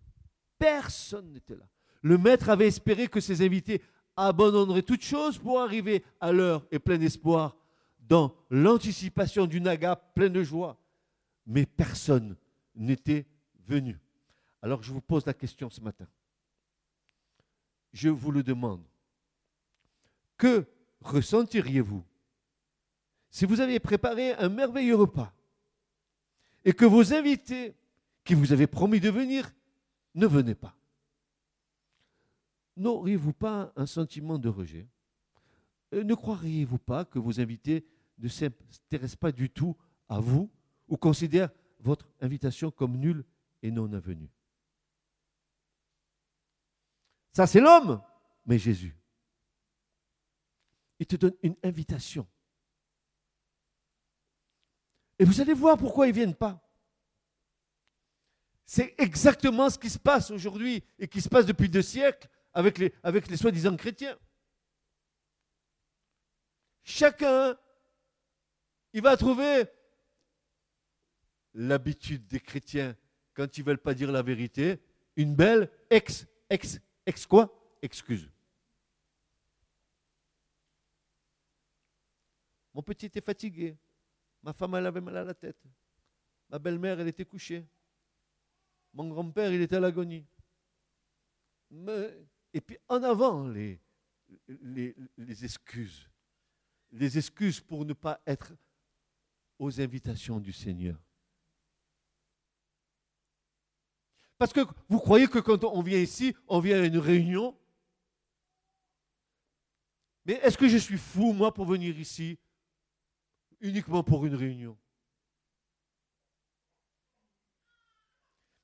Personne n'était là. Le maître avait espéré que ses invités abandonneraient toutes choses pour arriver à l'heure et plein d'espoir, dans l'anticipation d'une agape pleine de joie. Mais personne n'était venu. Alors je vous pose la question ce matin. Je vous le demande. Que ressentiriez-vous si vous avez préparé un merveilleux repas et que vos invités, qui vous avaient promis de venir, ne venaient pas? N'auriez-vous pas un sentiment de rejet? Ne croiriez-vous pas que vos invités ne s'intéressent pas du tout à vous ou considèrent votre invitation comme nulle et non avenue? Ça, c'est l'homme, mais Jésus, il te donne une invitation. Et vous allez voir pourquoi ils ne viennent pas. C'est exactement ce qui se passe aujourd'hui et qui se passe depuis deux siècles avec les, avec les soi-disant chrétiens. Chacun, il va trouver l'habitude des chrétiens, quand ils ne veulent pas dire la vérité, une belle ex, ex, ex quoi? Excuse. Mon petit est fatigué. Ma femme, elle avait mal à la tête. Ma belle-mère, elle était couchée. Mon grand-père, il était à l'agonie. Mais, et puis, en avant, les, les, les excuses. Les excuses pour ne pas être aux invitations du Seigneur. Parce que vous croyez que quand on vient ici, on vient à une réunion? Mais est-ce que je suis fou, moi, pour venir ici uniquement pour une réunion?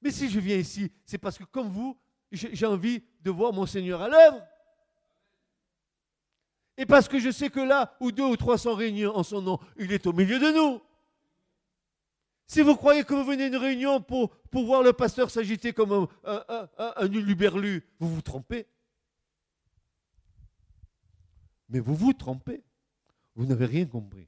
Mais si je viens ici, c'est parce que, comme vous, j'ai envie de voir mon Seigneur à l'œuvre. Et parce que je sais que là où deux ou trois sont réunis en son nom, il est au milieu de nous. Si vous croyez que vous venez à une réunion pour, pour voir le pasteur s'agiter comme un, un, un, un, un huluberlu, vous vous trompez. Mais vous vous trompez. Vous n'avez rien compris.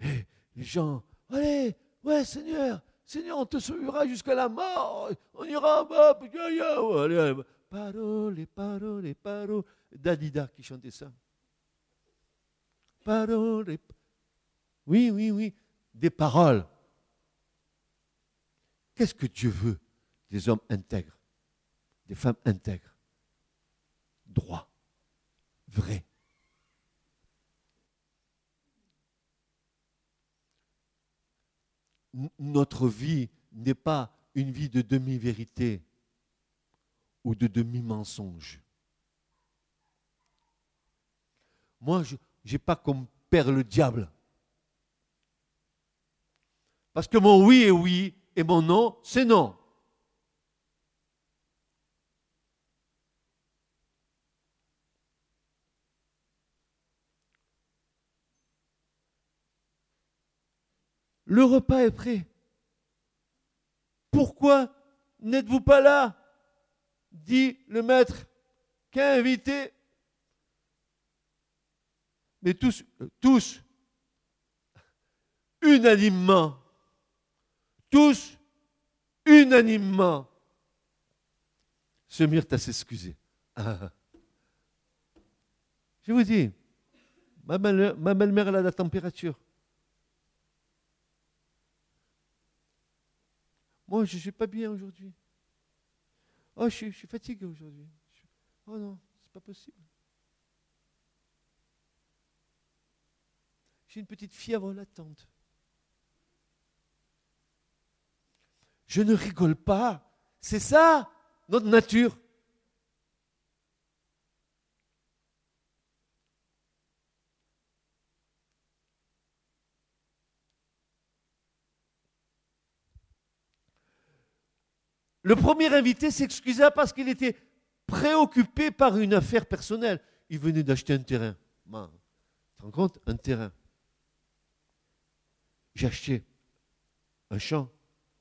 Et les gens, allez, ouais Seigneur, Seigneur, on te sauvera jusqu'à la mort. On ira en bas. Parole, parole, parole. Dadida qui chantait ça. Paroles. Oui, oui, oui, des paroles. Qu'est-ce que Dieu veut? Des hommes intègres, des femmes intègres, droits, vrais. N- notre vie n'est pas une vie de demi-vérité ou de demi-mensonge. Moi, je J'ai pas qu'on perd le diable. Parce que mon oui est oui et mon non, c'est non. Le repas est prêt. Pourquoi n'êtes-vous pas là? Dit le maître. Qu'a invité? Mais tous, tous, unanimement, tous, unanimement, se mirent à s'excuser. Ah. Je vous dis, ma belle-mère, ma belle-mère elle a la température. Moi, je ne suis pas bien aujourd'hui. Oh, je, je suis fatigué aujourd'hui. Oh non, c'est pas possible. J'ai une petite fièvre latente. Je ne rigole pas. C'est ça, notre nature. Le premier invité s'excusa parce qu'il était préoccupé par une affaire personnelle. Il venait d'acheter un terrain. Tu te rends compte? Un terrain. J'ai acheté un champ,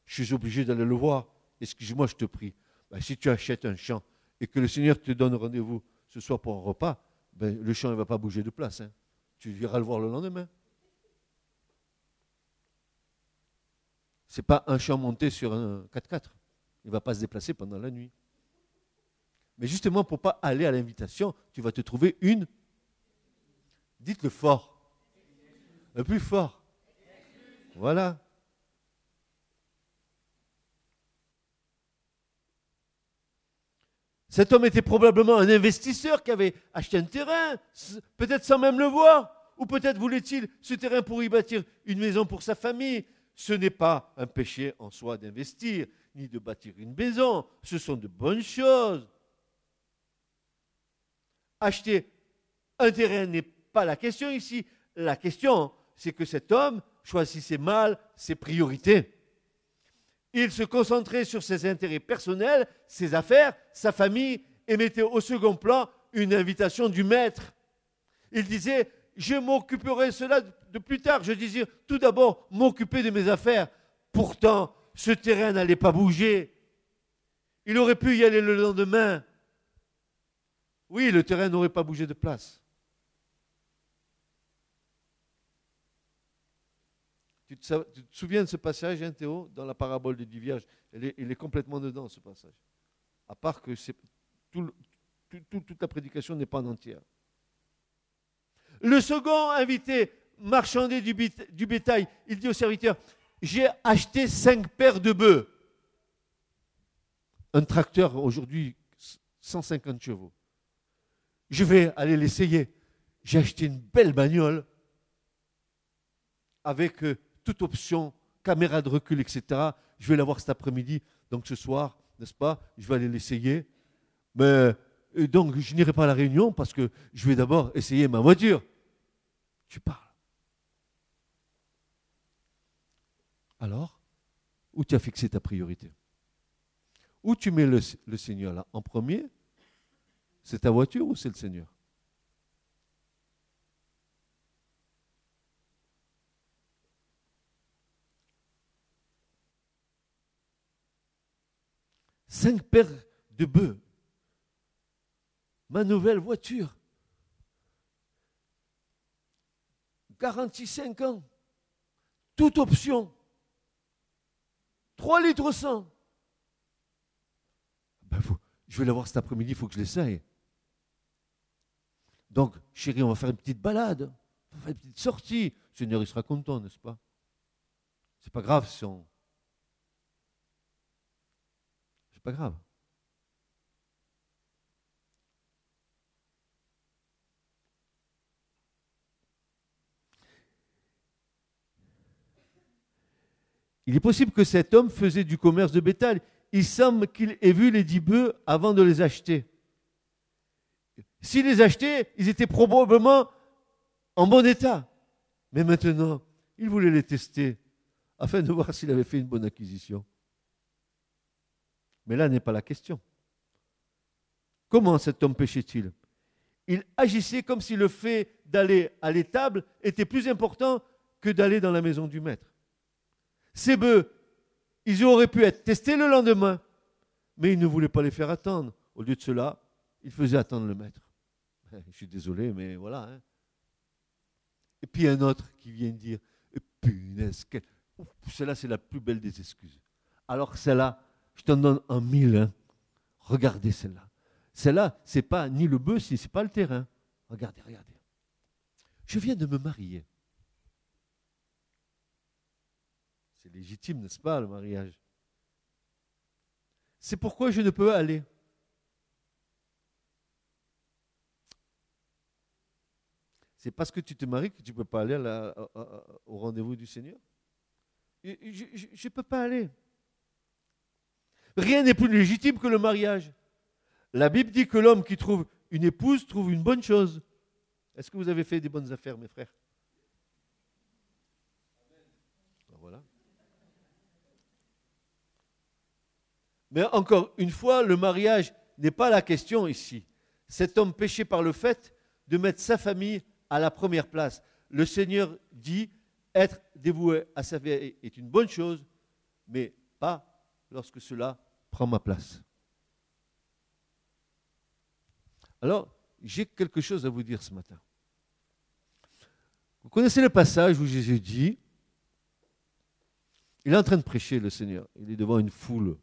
je suis obligé d'aller le voir. Excuse-moi, je te prie. Ben, si tu achètes un champ et que le Seigneur te donne rendez-vous ce soir pour un repas, ben, le champ ne va pas bouger de place. Hein. Tu iras le voir le lendemain. Ce n'est pas un champ monté sur un quatre-quatre. Il ne va pas se déplacer pendant la nuit. Mais justement, pour ne pas aller à l'invitation, tu vas te trouver une. Dites-le fort. Le plus fort. Voilà. Cet homme était probablement un investisseur qui avait acheté un terrain, peut-être sans même le voir, ou peut-être voulait-il ce terrain pour y bâtir une maison pour sa famille. Ce n'est pas un péché en soi d'investir, ni de bâtir une maison. Ce sont de bonnes choses. Acheter un terrain n'est pas la question ici. La question, c'est que cet homme choisissait mal ses priorités. Il se concentrait sur ses intérêts personnels, ses affaires, sa famille, et mettait au second plan une invitation du maître. Il disait, je m'occuperai cela de plus tard. Je disais, tout d'abord, m'occuper de mes affaires. Pourtant, ce terrain n'allait pas bouger. Il aurait pu y aller le lendemain. Oui, le terrain n'aurait pas bougé de place. Tu te souviens de ce passage, hein, Théo, dans la parabole des dix vierges? Il est, il est complètement dedans, ce passage. À part que c'est tout le, tout, tout, toute la prédication n'est pas en entière. Le second invité, marchandait du, du bétail, il dit au serviteur, j'ai acheté cinq paires de bœufs. Un tracteur, aujourd'hui, cent cinquante chevaux. Je vais aller l'essayer. J'ai acheté une belle bagnole avec toute option, caméra de recul, et cetera. Je vais l'avoir cet après-midi, donc ce soir, n'est-ce pas? Je vais aller l'essayer. Mais et donc, je n'irai pas à la réunion parce que je vais d'abord essayer ma voiture. Tu parles. Alors, où tu as fixé ta priorité? Où tu mets le, le Seigneur là? En premier, c'est ta voiture ou c'est le Seigneur? Cinq paires de bœufs. Ma nouvelle voiture. Garantie cinq ans. Toute option. trois litres cent. Ben, faut, je vais l'avoir cet après-midi, il faut que je l'essaye. Donc, chérie, on va faire une petite balade. On va faire une petite sortie. Le Seigneur, il sera content, n'est-ce pas? C'est pas grave si on... C'est pas grave. Il est possible que cet homme faisait du commerce de bétail. Il semble qu'il ait vu les dix bœufs avant de les acheter. S'il les achetait, ils étaient probablement en bon état. Mais maintenant, il voulait les tester afin de voir s'il avait fait une bonne acquisition. Mais là n'est pas la question. Comment cet homme péchait-il? Il agissait comme si le fait d'aller à l'étable était plus important que d'aller dans la maison du maître. Ces bœufs, ils auraient pu être testés le lendemain, mais il ne voulait pas les faire attendre. Au lieu de cela, il faisait attendre le maître. Je suis désolé, mais voilà. Hein. Et puis un autre qui vient dire, « Punaise, quelle... celle-là, c'est la plus belle des excuses. Alors celle-là, je t'en donne en mille. Hein. Regardez celle-là. Celle-là, ce n'est pas ni le bœuf, ce n'est pas le terrain. Regardez, regardez. Je viens de me marier. » C'est légitime, n'est-ce pas, le mariage? C'est pourquoi je ne peux aller. C'est parce que tu te maries que tu ne peux pas aller à la, à, à, au rendez-vous du Seigneur. Et, je ne peux pas aller. Rien n'est plus légitime que le mariage. La Bible dit que l'homme qui trouve une épouse trouve une bonne chose. Est-ce que vous avez fait des bonnes affaires, mes frères? Mais encore une fois, le mariage n'est pas la question ici. Cet homme péchait par le fait de mettre sa famille à la première place. Le Seigneur dit, être dévoué à sa vie est une bonne chose, mais pas lorsque cela prend ma place. Alors, j'ai quelque chose à vous dire ce matin. Vous connaissez le passage où Jésus dit, il est en train de prêcher le Seigneur, il est devant une foule.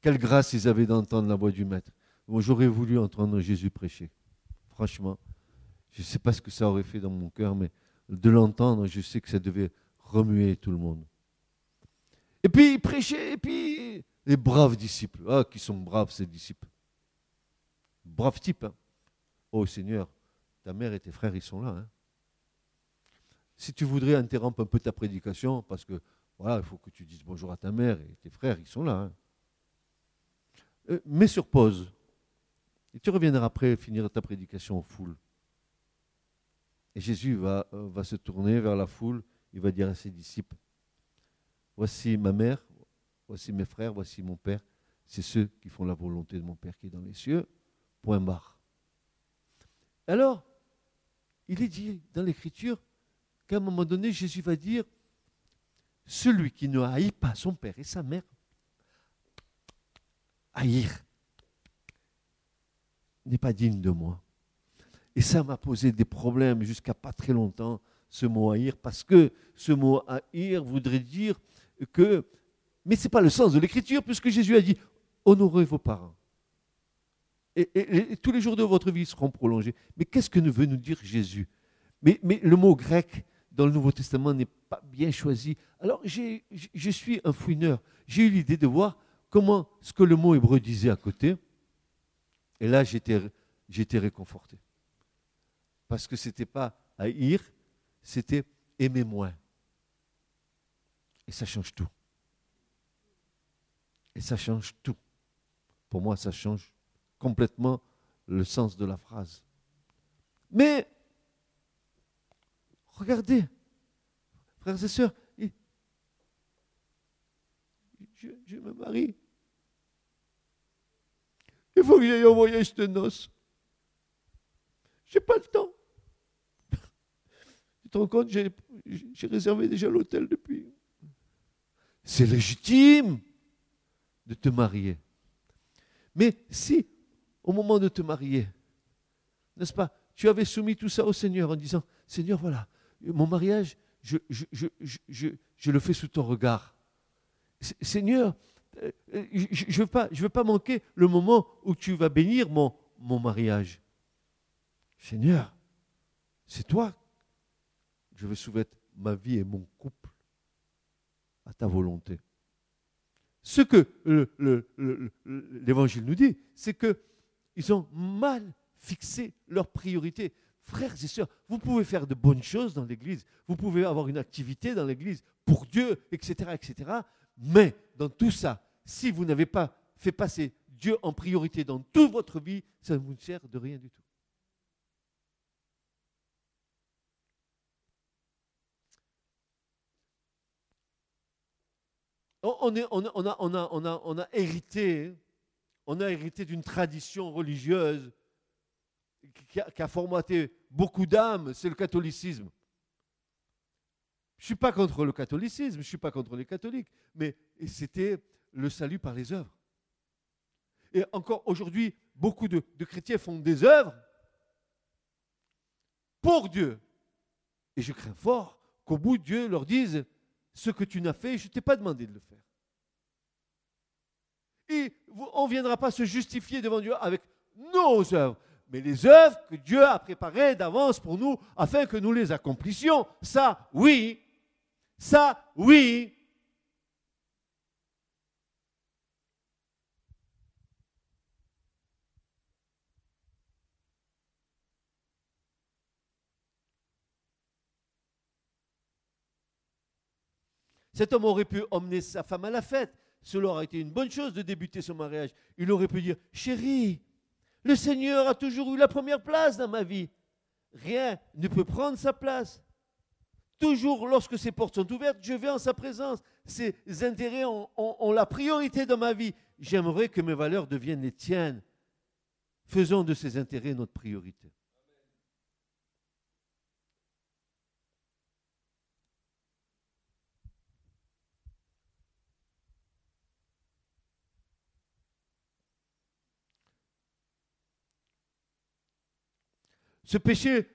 Quelle grâce ils avaient d'entendre la voix du Maître. Bon, j'aurais voulu entendre Jésus prêcher. Franchement, je ne sais pas ce que ça aurait fait dans mon cœur, mais de l'entendre, je sais que ça devait remuer tout le monde. Et puis, il prêchait, et puis, les braves disciples. Ah, qui sont braves, ces disciples. Braves types. Hein. Oh Seigneur, ta mère et tes frères, ils sont là. Hein. Si tu voudrais interrompre un peu ta prédication, parce que, voilà, il faut que tu dises bonjour à ta mère et tes frères, ils sont là. Hein. Mets sur pause. Et tu reviendras après finir ta prédication en foule. Et Jésus va, va se tourner vers la foule. Il va dire à ses disciples, voici ma mère, voici mes frères, voici mon père. C'est ceux qui font la volonté de mon Père qui est dans les cieux. Point barre. Alors, il est dit dans l'Écriture qu'à un moment donné, Jésus va dire, celui qui ne haït pas son père et sa mère, haïr n'est pas digne de moi. Et ça m'a posé des problèmes jusqu'à pas très longtemps, ce mot haïr, parce que ce mot haïr voudrait dire que... Mais ce n'est pas le sens de l'Écriture, puisque Jésus a dit « Honorez vos parents. » Et, et, et tous les jours de votre vie seront prolongés. Mais qu'est-ce que veut nous dire Jésus? mais, mais le mot grec dans le Nouveau Testament n'est pas bien choisi. Alors, j'ai, je suis un fouineur. J'ai eu l'idée de voir comment ce que le mot hébreu disait à côté, et là j'étais, j'étais réconforté. Parce que ce n'était pas haïr, c'était aimer moins. Et ça change tout. Et ça change tout. Pour moi, ça change complètement le sens de la phrase. Mais, regardez, frères et sœurs, je, je me marie. Il faut que j'aille au voyage de noces. Je n'ai pas le temps. Tu te rends compte, j'ai, j'ai réservé déjà l'hôtel depuis. C'est légitime de te marier. Mais si, au moment de te marier, n'est-ce pas, tu avais soumis tout ça au Seigneur en disant, Seigneur, voilà, mon mariage, je, je, je, je, je, je le fais sous ton regard. Seigneur, je ne veux pas, je veux pas manquer le moment où tu vas bénir mon, mon mariage. Seigneur, c'est toi. Je veux soumettre ma vie et mon couple à ta volonté. Ce que le, le, le, l'Évangile nous dit, c'est qu'ils ont mal fixé leurs priorités. Frères et sœurs, vous pouvez faire de bonnes choses dans l'Église, vous pouvez avoir une activité dans l'Église pour Dieu, et cetera, et cetera, mais dans tout ça, si vous n'avez pas fait passer Dieu en priorité dans toute votre vie, ça ne vous sert de rien du tout. On, est, on, on, a, on, a, on, a, on a hérité, on a hérité d'une tradition religieuse qui a, qui a formaté beaucoup d'âmes, c'est le catholicisme. Je ne suis pas contre le catholicisme, je ne suis pas contre les catholiques, mais c'était le salut par les œuvres. Et encore aujourd'hui, beaucoup de, de chrétiens font des œuvres pour Dieu. Et je crains fort qu'au bout, Dieu leur dise, ce que tu n'as fait, je ne t'ai pas demandé de le faire. Et on ne viendra pas se justifier devant Dieu avec nos œuvres, mais les œuvres que Dieu a préparées d'avance pour nous, afin que nous les accomplissions. Ça, oui. Ça, oui. Cet homme aurait pu emmener sa femme à la fête. Cela aurait été une bonne chose de débuter son mariage. Il aurait pu dire, chérie, le Seigneur a toujours eu la première place dans ma vie. Rien ne peut prendre sa place. Toujours lorsque ses portes sont ouvertes, je vais en sa présence. Ses intérêts ont, ont, ont la priorité dans ma vie. J'aimerais que mes valeurs deviennent les tiennes. Faisons de ces intérêts notre priorité. Ce péché,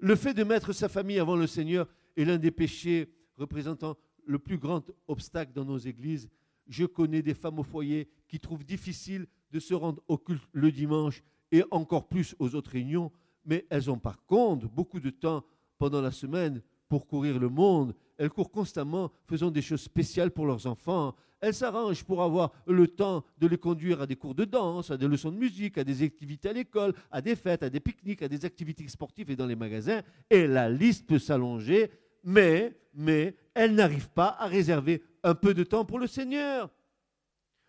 le fait de mettre sa famille avant le Seigneur est l'un des péchés représentant le plus grand obstacle dans nos églises. Je connais des femmes au foyer qui trouvent difficile de se rendre au culte le dimanche et encore plus aux autres réunions, mais elles ont par contre beaucoup de temps pendant la semaine pour courir le monde. Elles courent constamment, faisant des choses spéciales pour leurs enfants. Elles s'arrangent pour avoir le temps de les conduire à des cours de danse, à des leçons de musique, à des activités à l'école, à des fêtes, à des pique-niques, à des activités sportives et dans les magasins. Et la liste peut s'allonger, mais, mais elles n'arrivent pas à réserver un peu de temps pour le Seigneur.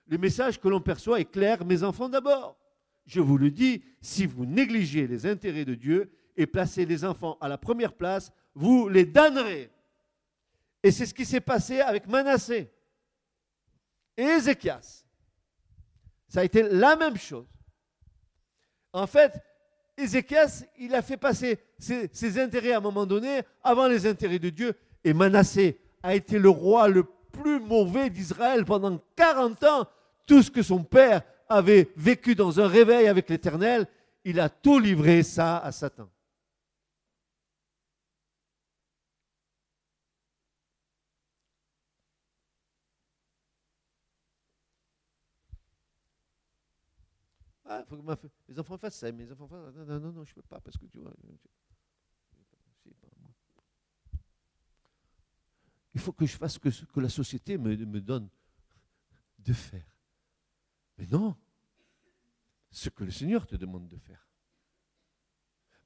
Le message que l'on perçoit est clair, mes enfants d'abord. Je vous le dis, si vous négligez les intérêts de Dieu et placez les enfants à la première place, vous les damnerez. Et c'est ce qui s'est passé avec Manassé. Et Ézéchias, ça a été la même chose. En fait, Ézéchias, il a fait passer ses, ses intérêts à un moment donné avant les intérêts de Dieu. Et Manassé a été le roi le plus mauvais d'Israël pendant quarante ans. Tout ce que son père avait vécu dans un réveil avec l'Éternel, il a tout livré ça à Satan. Il faut que ma... mes enfants fassent ça. Mes enfants fassent... Non, non, non, non je ne peux pas parce que tu vois. Il faut que je fasse que ce que la société me, me donne de faire. Mais non, ce que le Seigneur te demande de faire.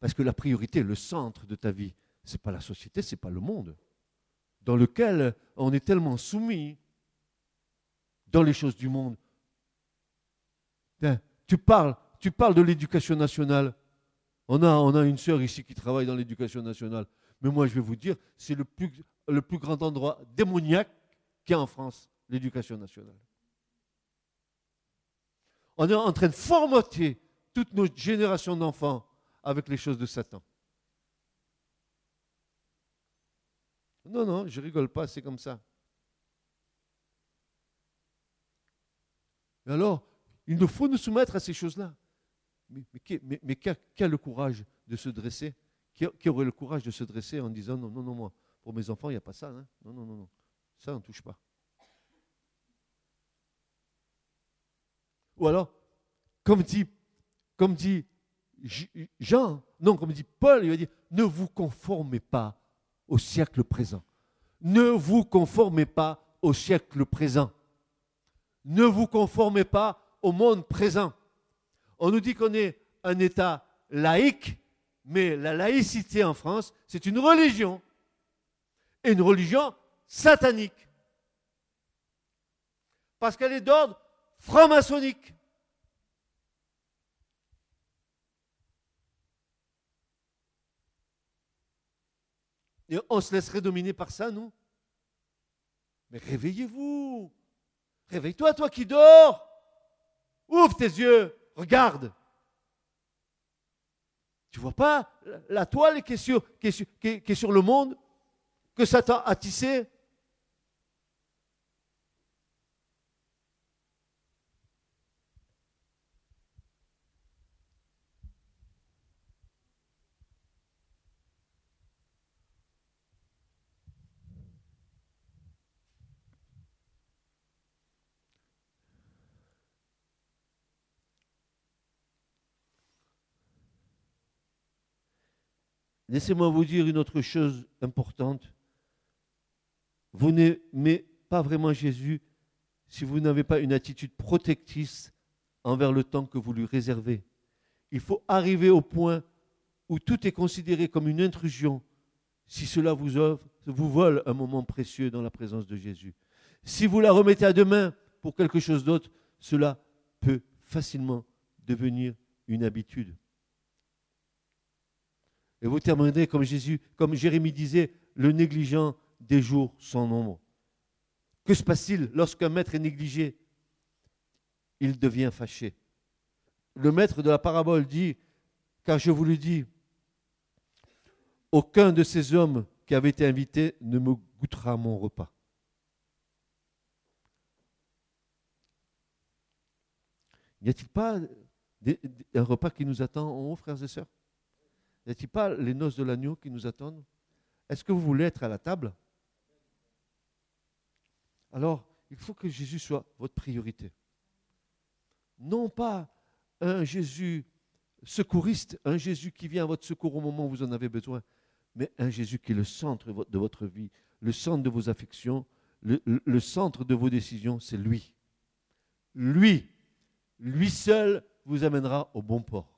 Parce que la priorité, le centre de ta vie, ce n'est pas la société, ce n'est pas le monde. dans lequel on est tellement soumis dans les choses du monde. Tiens, tu parles, tu parles de l'éducation nationale. On a, on a une sœur ici qui travaille dans l'éducation nationale. Mais moi, je vais vous dire, c'est le plus, le plus grand endroit démoniaque qu'il y a en France, l'éducation nationale. On est en train de formater toute notre génération d'enfants avec les choses de Satan. Non, non, je rigole pas, c'est comme ça. Et alors, il nous faut nous soumettre à ces choses-là. Mais, mais, mais, mais qui, a, qui a le courage de se dresser? Qui, a, qui aurait le courage de se dresser en disant non, non, non, moi, pour mes enfants, il n'y a pas ça. Hein? Non, non, non, non, ça, on ne touche pas. Ou alors, comme dit, comme dit Jean, non, comme dit Paul, il va dire, ne vous conformez pas au siècle présent. Ne vous conformez pas au siècle présent. Ne vous conformez pas au monde présent. On nous dit qu'on est un État laïque, mais la laïcité en France, c'est une religion. Et une religion satanique. Parce qu'elle est d'ordre franc-maçonnique. Et on se laisserait dominer par ça, nous? Mais réveillez-vous. Réveille-toi, toi qui dors. Ouvre tes yeux. Regarde. Tu vois pas la toile qui est sur, qui est sur, qui est, qui est sur le monde, que Satan a tissée? Laissez-moi vous dire une autre chose importante. Vous n'aimez pas vraiment Jésus si vous n'avez pas une attitude protectrice envers le temps que vous lui réservez. Il faut arriver au point où tout est considéré comme une intrusion si cela vous, offre, vous vole un moment précieux dans la présence de Jésus. Si vous la remettez à demain pour quelque chose d'autre, cela peut facilement devenir une habitude. Et vous terminerez comme Jésus, comme Jérémie disait, le négligent des jours sans nombre. Que se passe-t-il lorsqu'un maître est négligé? Il devient fâché. Le maître de la parabole dit, car je vous le dis, aucun de ces hommes qui avaient été invités ne me goûtera à mon repas. N'y a-t-il pas un repas qui nous attend en haut, frères et sœurs? N'est-il pas les noces de l'agneau qui nous attendent? Est-ce que vous voulez être à la table? Alors, il faut que Jésus soit votre priorité. Non pas un Jésus secouriste, un Jésus qui vient à votre secours au moment où vous en avez besoin, mais un Jésus qui est le centre de votre vie, le centre de vos affections, le, le centre de vos décisions, c'est lui. Lui, lui seul vous amènera au bon port.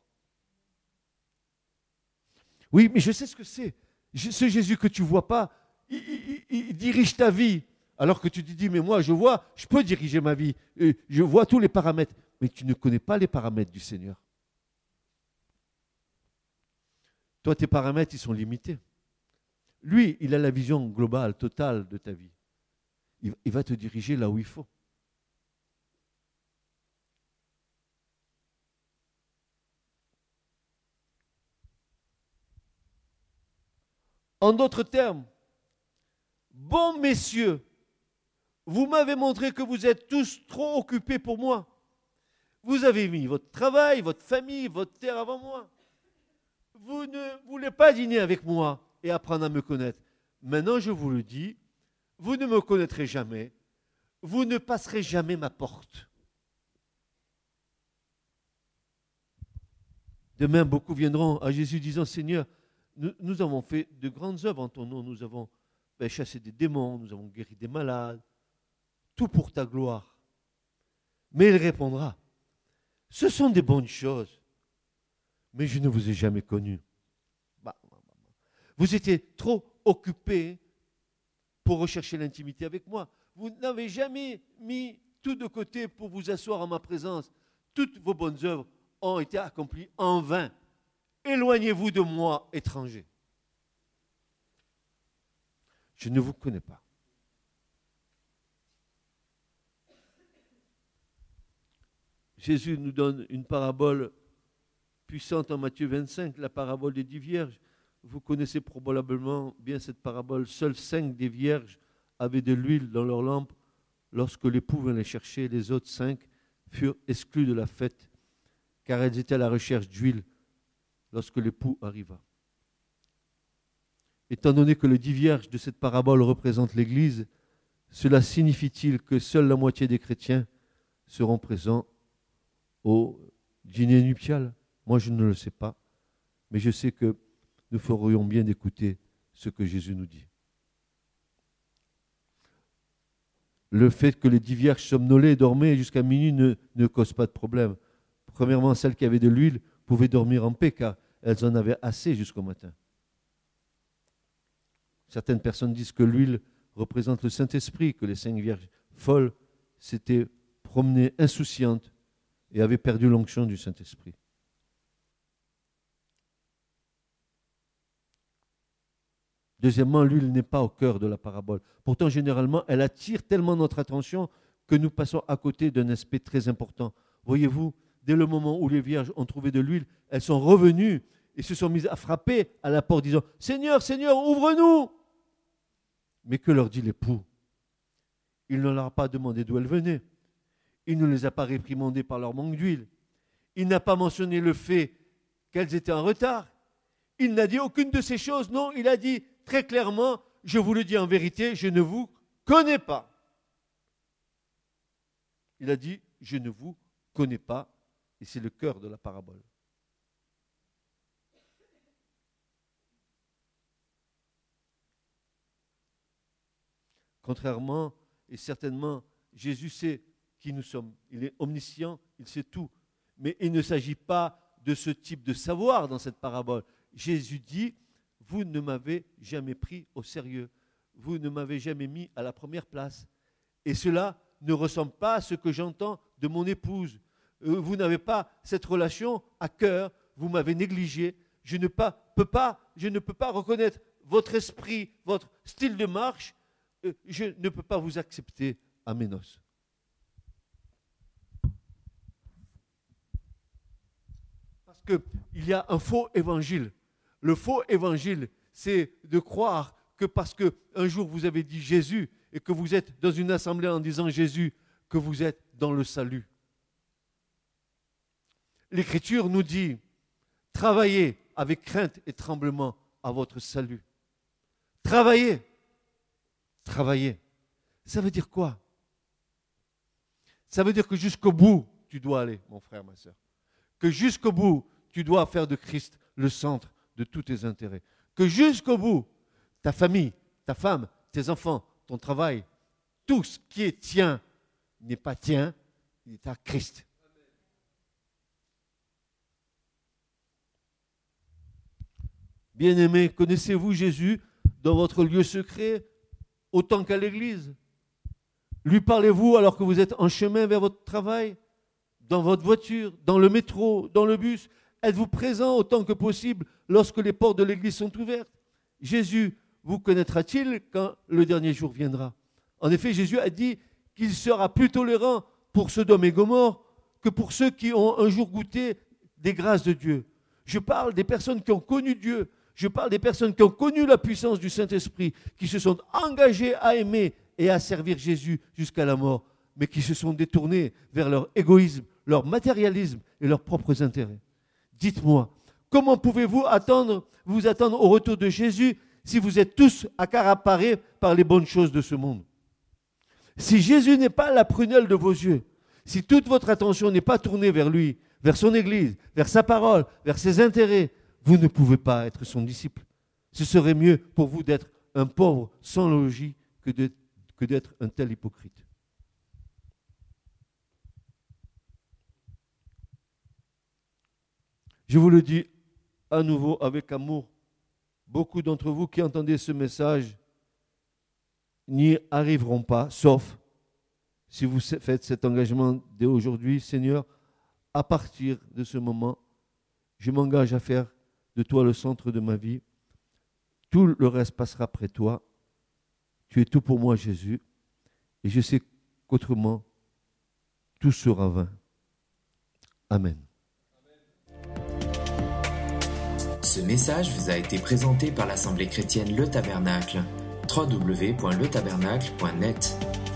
Oui, mais je sais ce que c'est. Ce Jésus que tu ne vois pas, il, il, il dirige ta vie. Alors que tu te dis, mais moi je vois, je peux diriger ma vie. Je vois tous les paramètres. Mais tu ne connais pas les paramètres du Seigneur. Toi, tes paramètres, ils sont limités. Lui, il a la vision globale, totale de ta vie. Il, il va te diriger là où il faut. En d'autres termes, bon messieurs, vous m'avez montré que vous êtes tous trop occupés pour moi. Vous avez mis votre travail, votre famille, votre terre avant moi. Vous ne voulez pas dîner avec moi et apprendre à me connaître. Maintenant, je vous le dis, vous ne me connaîtrez jamais. Vous ne passerez jamais ma porte. Demain, beaucoup viendront à Jésus disant, Seigneur, Nous, nous avons fait de grandes œuvres en ton nom. Nous avons ben, chassé des démons, nous avons guéri des malades. Tout pour ta gloire. Mais il répondra, ce sont des bonnes choses, mais je ne vous ai jamais connu. Bah, bah, bah, bah. Vous étiez trop occupés pour rechercher l'intimité avec moi. Vous n'avez jamais mis tout de côté pour vous asseoir en ma présence. Toutes vos bonnes œuvres ont été accomplies en vain. Éloignez-vous de moi, étranger. Je ne vous connais pas. Jésus nous donne une parabole puissante en Matthieu vingt-cinq, la parabole des dix vierges. Vous connaissez probablement bien cette parabole. Seules cinq des vierges avaient de l'huile dans leur lampe. Lorsque l'époux vint les chercher, les autres cinq furent exclus de la fête, car elles étaient à la recherche d'huile lorsque l'époux arriva. Étant donné que les dix vierges de cette parabole représentent l'Église, cela signifie-t-il que seule la moitié des chrétiens seront présents au dîner nuptial? Moi, je ne le sais pas, mais je sais que nous ferions bien d'écouter ce que Jésus nous dit. Le fait que les dix vierges somnolaient et dormaient jusqu'à minuit ne, ne cause pas de problème. Premièrement, celles qui avaient de l'huile pouvaient dormir en paix, car elles en avaient assez jusqu'au matin. Certaines personnes disent que l'huile représente le Saint-Esprit, que les cinq vierges folles s'étaient promenées insouciantes et avaient perdu l'onction du Saint-Esprit. Deuxièmement, l'huile n'est pas au cœur de la parabole. Pourtant, généralement, elle attire tellement notre attention que nous passons à côté d'un aspect très important. Voyez-vous, dès le moment où les vierges ont trouvé de l'huile, elles sont revenues et se sont mises à frapper à la porte, disant « Seigneur, Seigneur, ouvre-nous » Mais que leur dit l'époux? Il ne leur a pas demandé d'où elles venaient. Il ne les a pas réprimandées par leur manque d'huile. Il n'a pas mentionné le fait qu'elles étaient en retard. Il n'a dit aucune de ces choses. Non, il a dit très clairement, je vous le dis en vérité, je ne vous connais pas. Il a dit, je ne vous connais pas. Et c'est le cœur de la parabole. Contrairement, et certainement, Jésus sait qui nous sommes. Il est omniscient, il sait tout. Mais il ne s'agit pas de ce type de savoir dans cette parabole. Jésus dit, vous ne m'avez jamais pris au sérieux. Vous ne m'avez jamais mis à la première place. Et cela ne ressemble pas à ce que j'entends de mon épouse. Vous n'avez pas cette relation à cœur. Vous m'avez négligé. Je ne pas, peux pas, je ne peux pas reconnaître votre esprit, votre style de marche. Je ne peux pas vous accepter à mes noces. Parce qu'il y a un faux évangile. Le faux évangile, c'est de croire que parce qu'un jour vous avez dit Jésus et que vous êtes dans une assemblée en disant Jésus, que vous êtes dans le salut. L'Écriture nous dit, travaillez avec crainte et tremblement à votre salut. Travaillez. Travaillez. Ça veut dire quoi? Ça veut dire que jusqu'au bout, tu dois aller, mon frère, ma soeur. Que jusqu'au bout, tu dois faire de Christ le centre de tous tes intérêts, que jusqu'au bout, ta famille, ta femme, tes enfants, ton travail, tout ce qui est tien n'est pas tien, il est à Christ. Bien-aimés, connaissez-vous Jésus dans votre lieu secret autant qu'à l'église? Lui parlez-vous alors que vous êtes en chemin vers votre travail, dans votre voiture, dans le métro, dans le bus? Êtes-vous présent autant que possible lorsque les portes de l'église sont ouvertes? Jésus vous connaîtra-t-il quand le dernier jour viendra? En effet, Jésus a dit qu'il sera plus tolérant pour Sodome et Gomorrhe que pour ceux qui ont un jour goûté des grâces de Dieu. Je parle des personnes qui ont connu Dieu. Je parle des personnes qui ont connu la puissance du Saint-Esprit, qui se sont engagées à aimer et à servir Jésus jusqu'à la mort, mais qui se sont détournées vers leur égoïsme, leur matérialisme et leurs propres intérêts. Dites-moi, comment pouvez-vous attendre, vous attendre au retour de Jésus si vous êtes tous accaparés par les bonnes choses de ce monde? Si Jésus n'est pas la prunelle de vos yeux, si toute votre attention n'est pas tournée vers lui, vers son Église, vers sa parole, vers ses intérêts, vous ne pouvez pas être son disciple. Ce serait mieux pour vous d'être un pauvre sans logis que d'être, que d'être un tel hypocrite. Je vous le dis à nouveau avec amour, beaucoup d'entre vous qui entendez ce message n'y arriveront pas, sauf si vous faites cet engagement dès aujourd'hui. Seigneur, à partir de ce moment, je m'engage à faire de toi le centre de ma vie. Tout le reste passera après toi. Tu es tout pour moi, Jésus. Et je sais qu'autrement, tout sera vain. Amen. Ce message vous a été présenté par l'Assemblée chrétienne Le Tabernacle. w w w point le tabernacle point net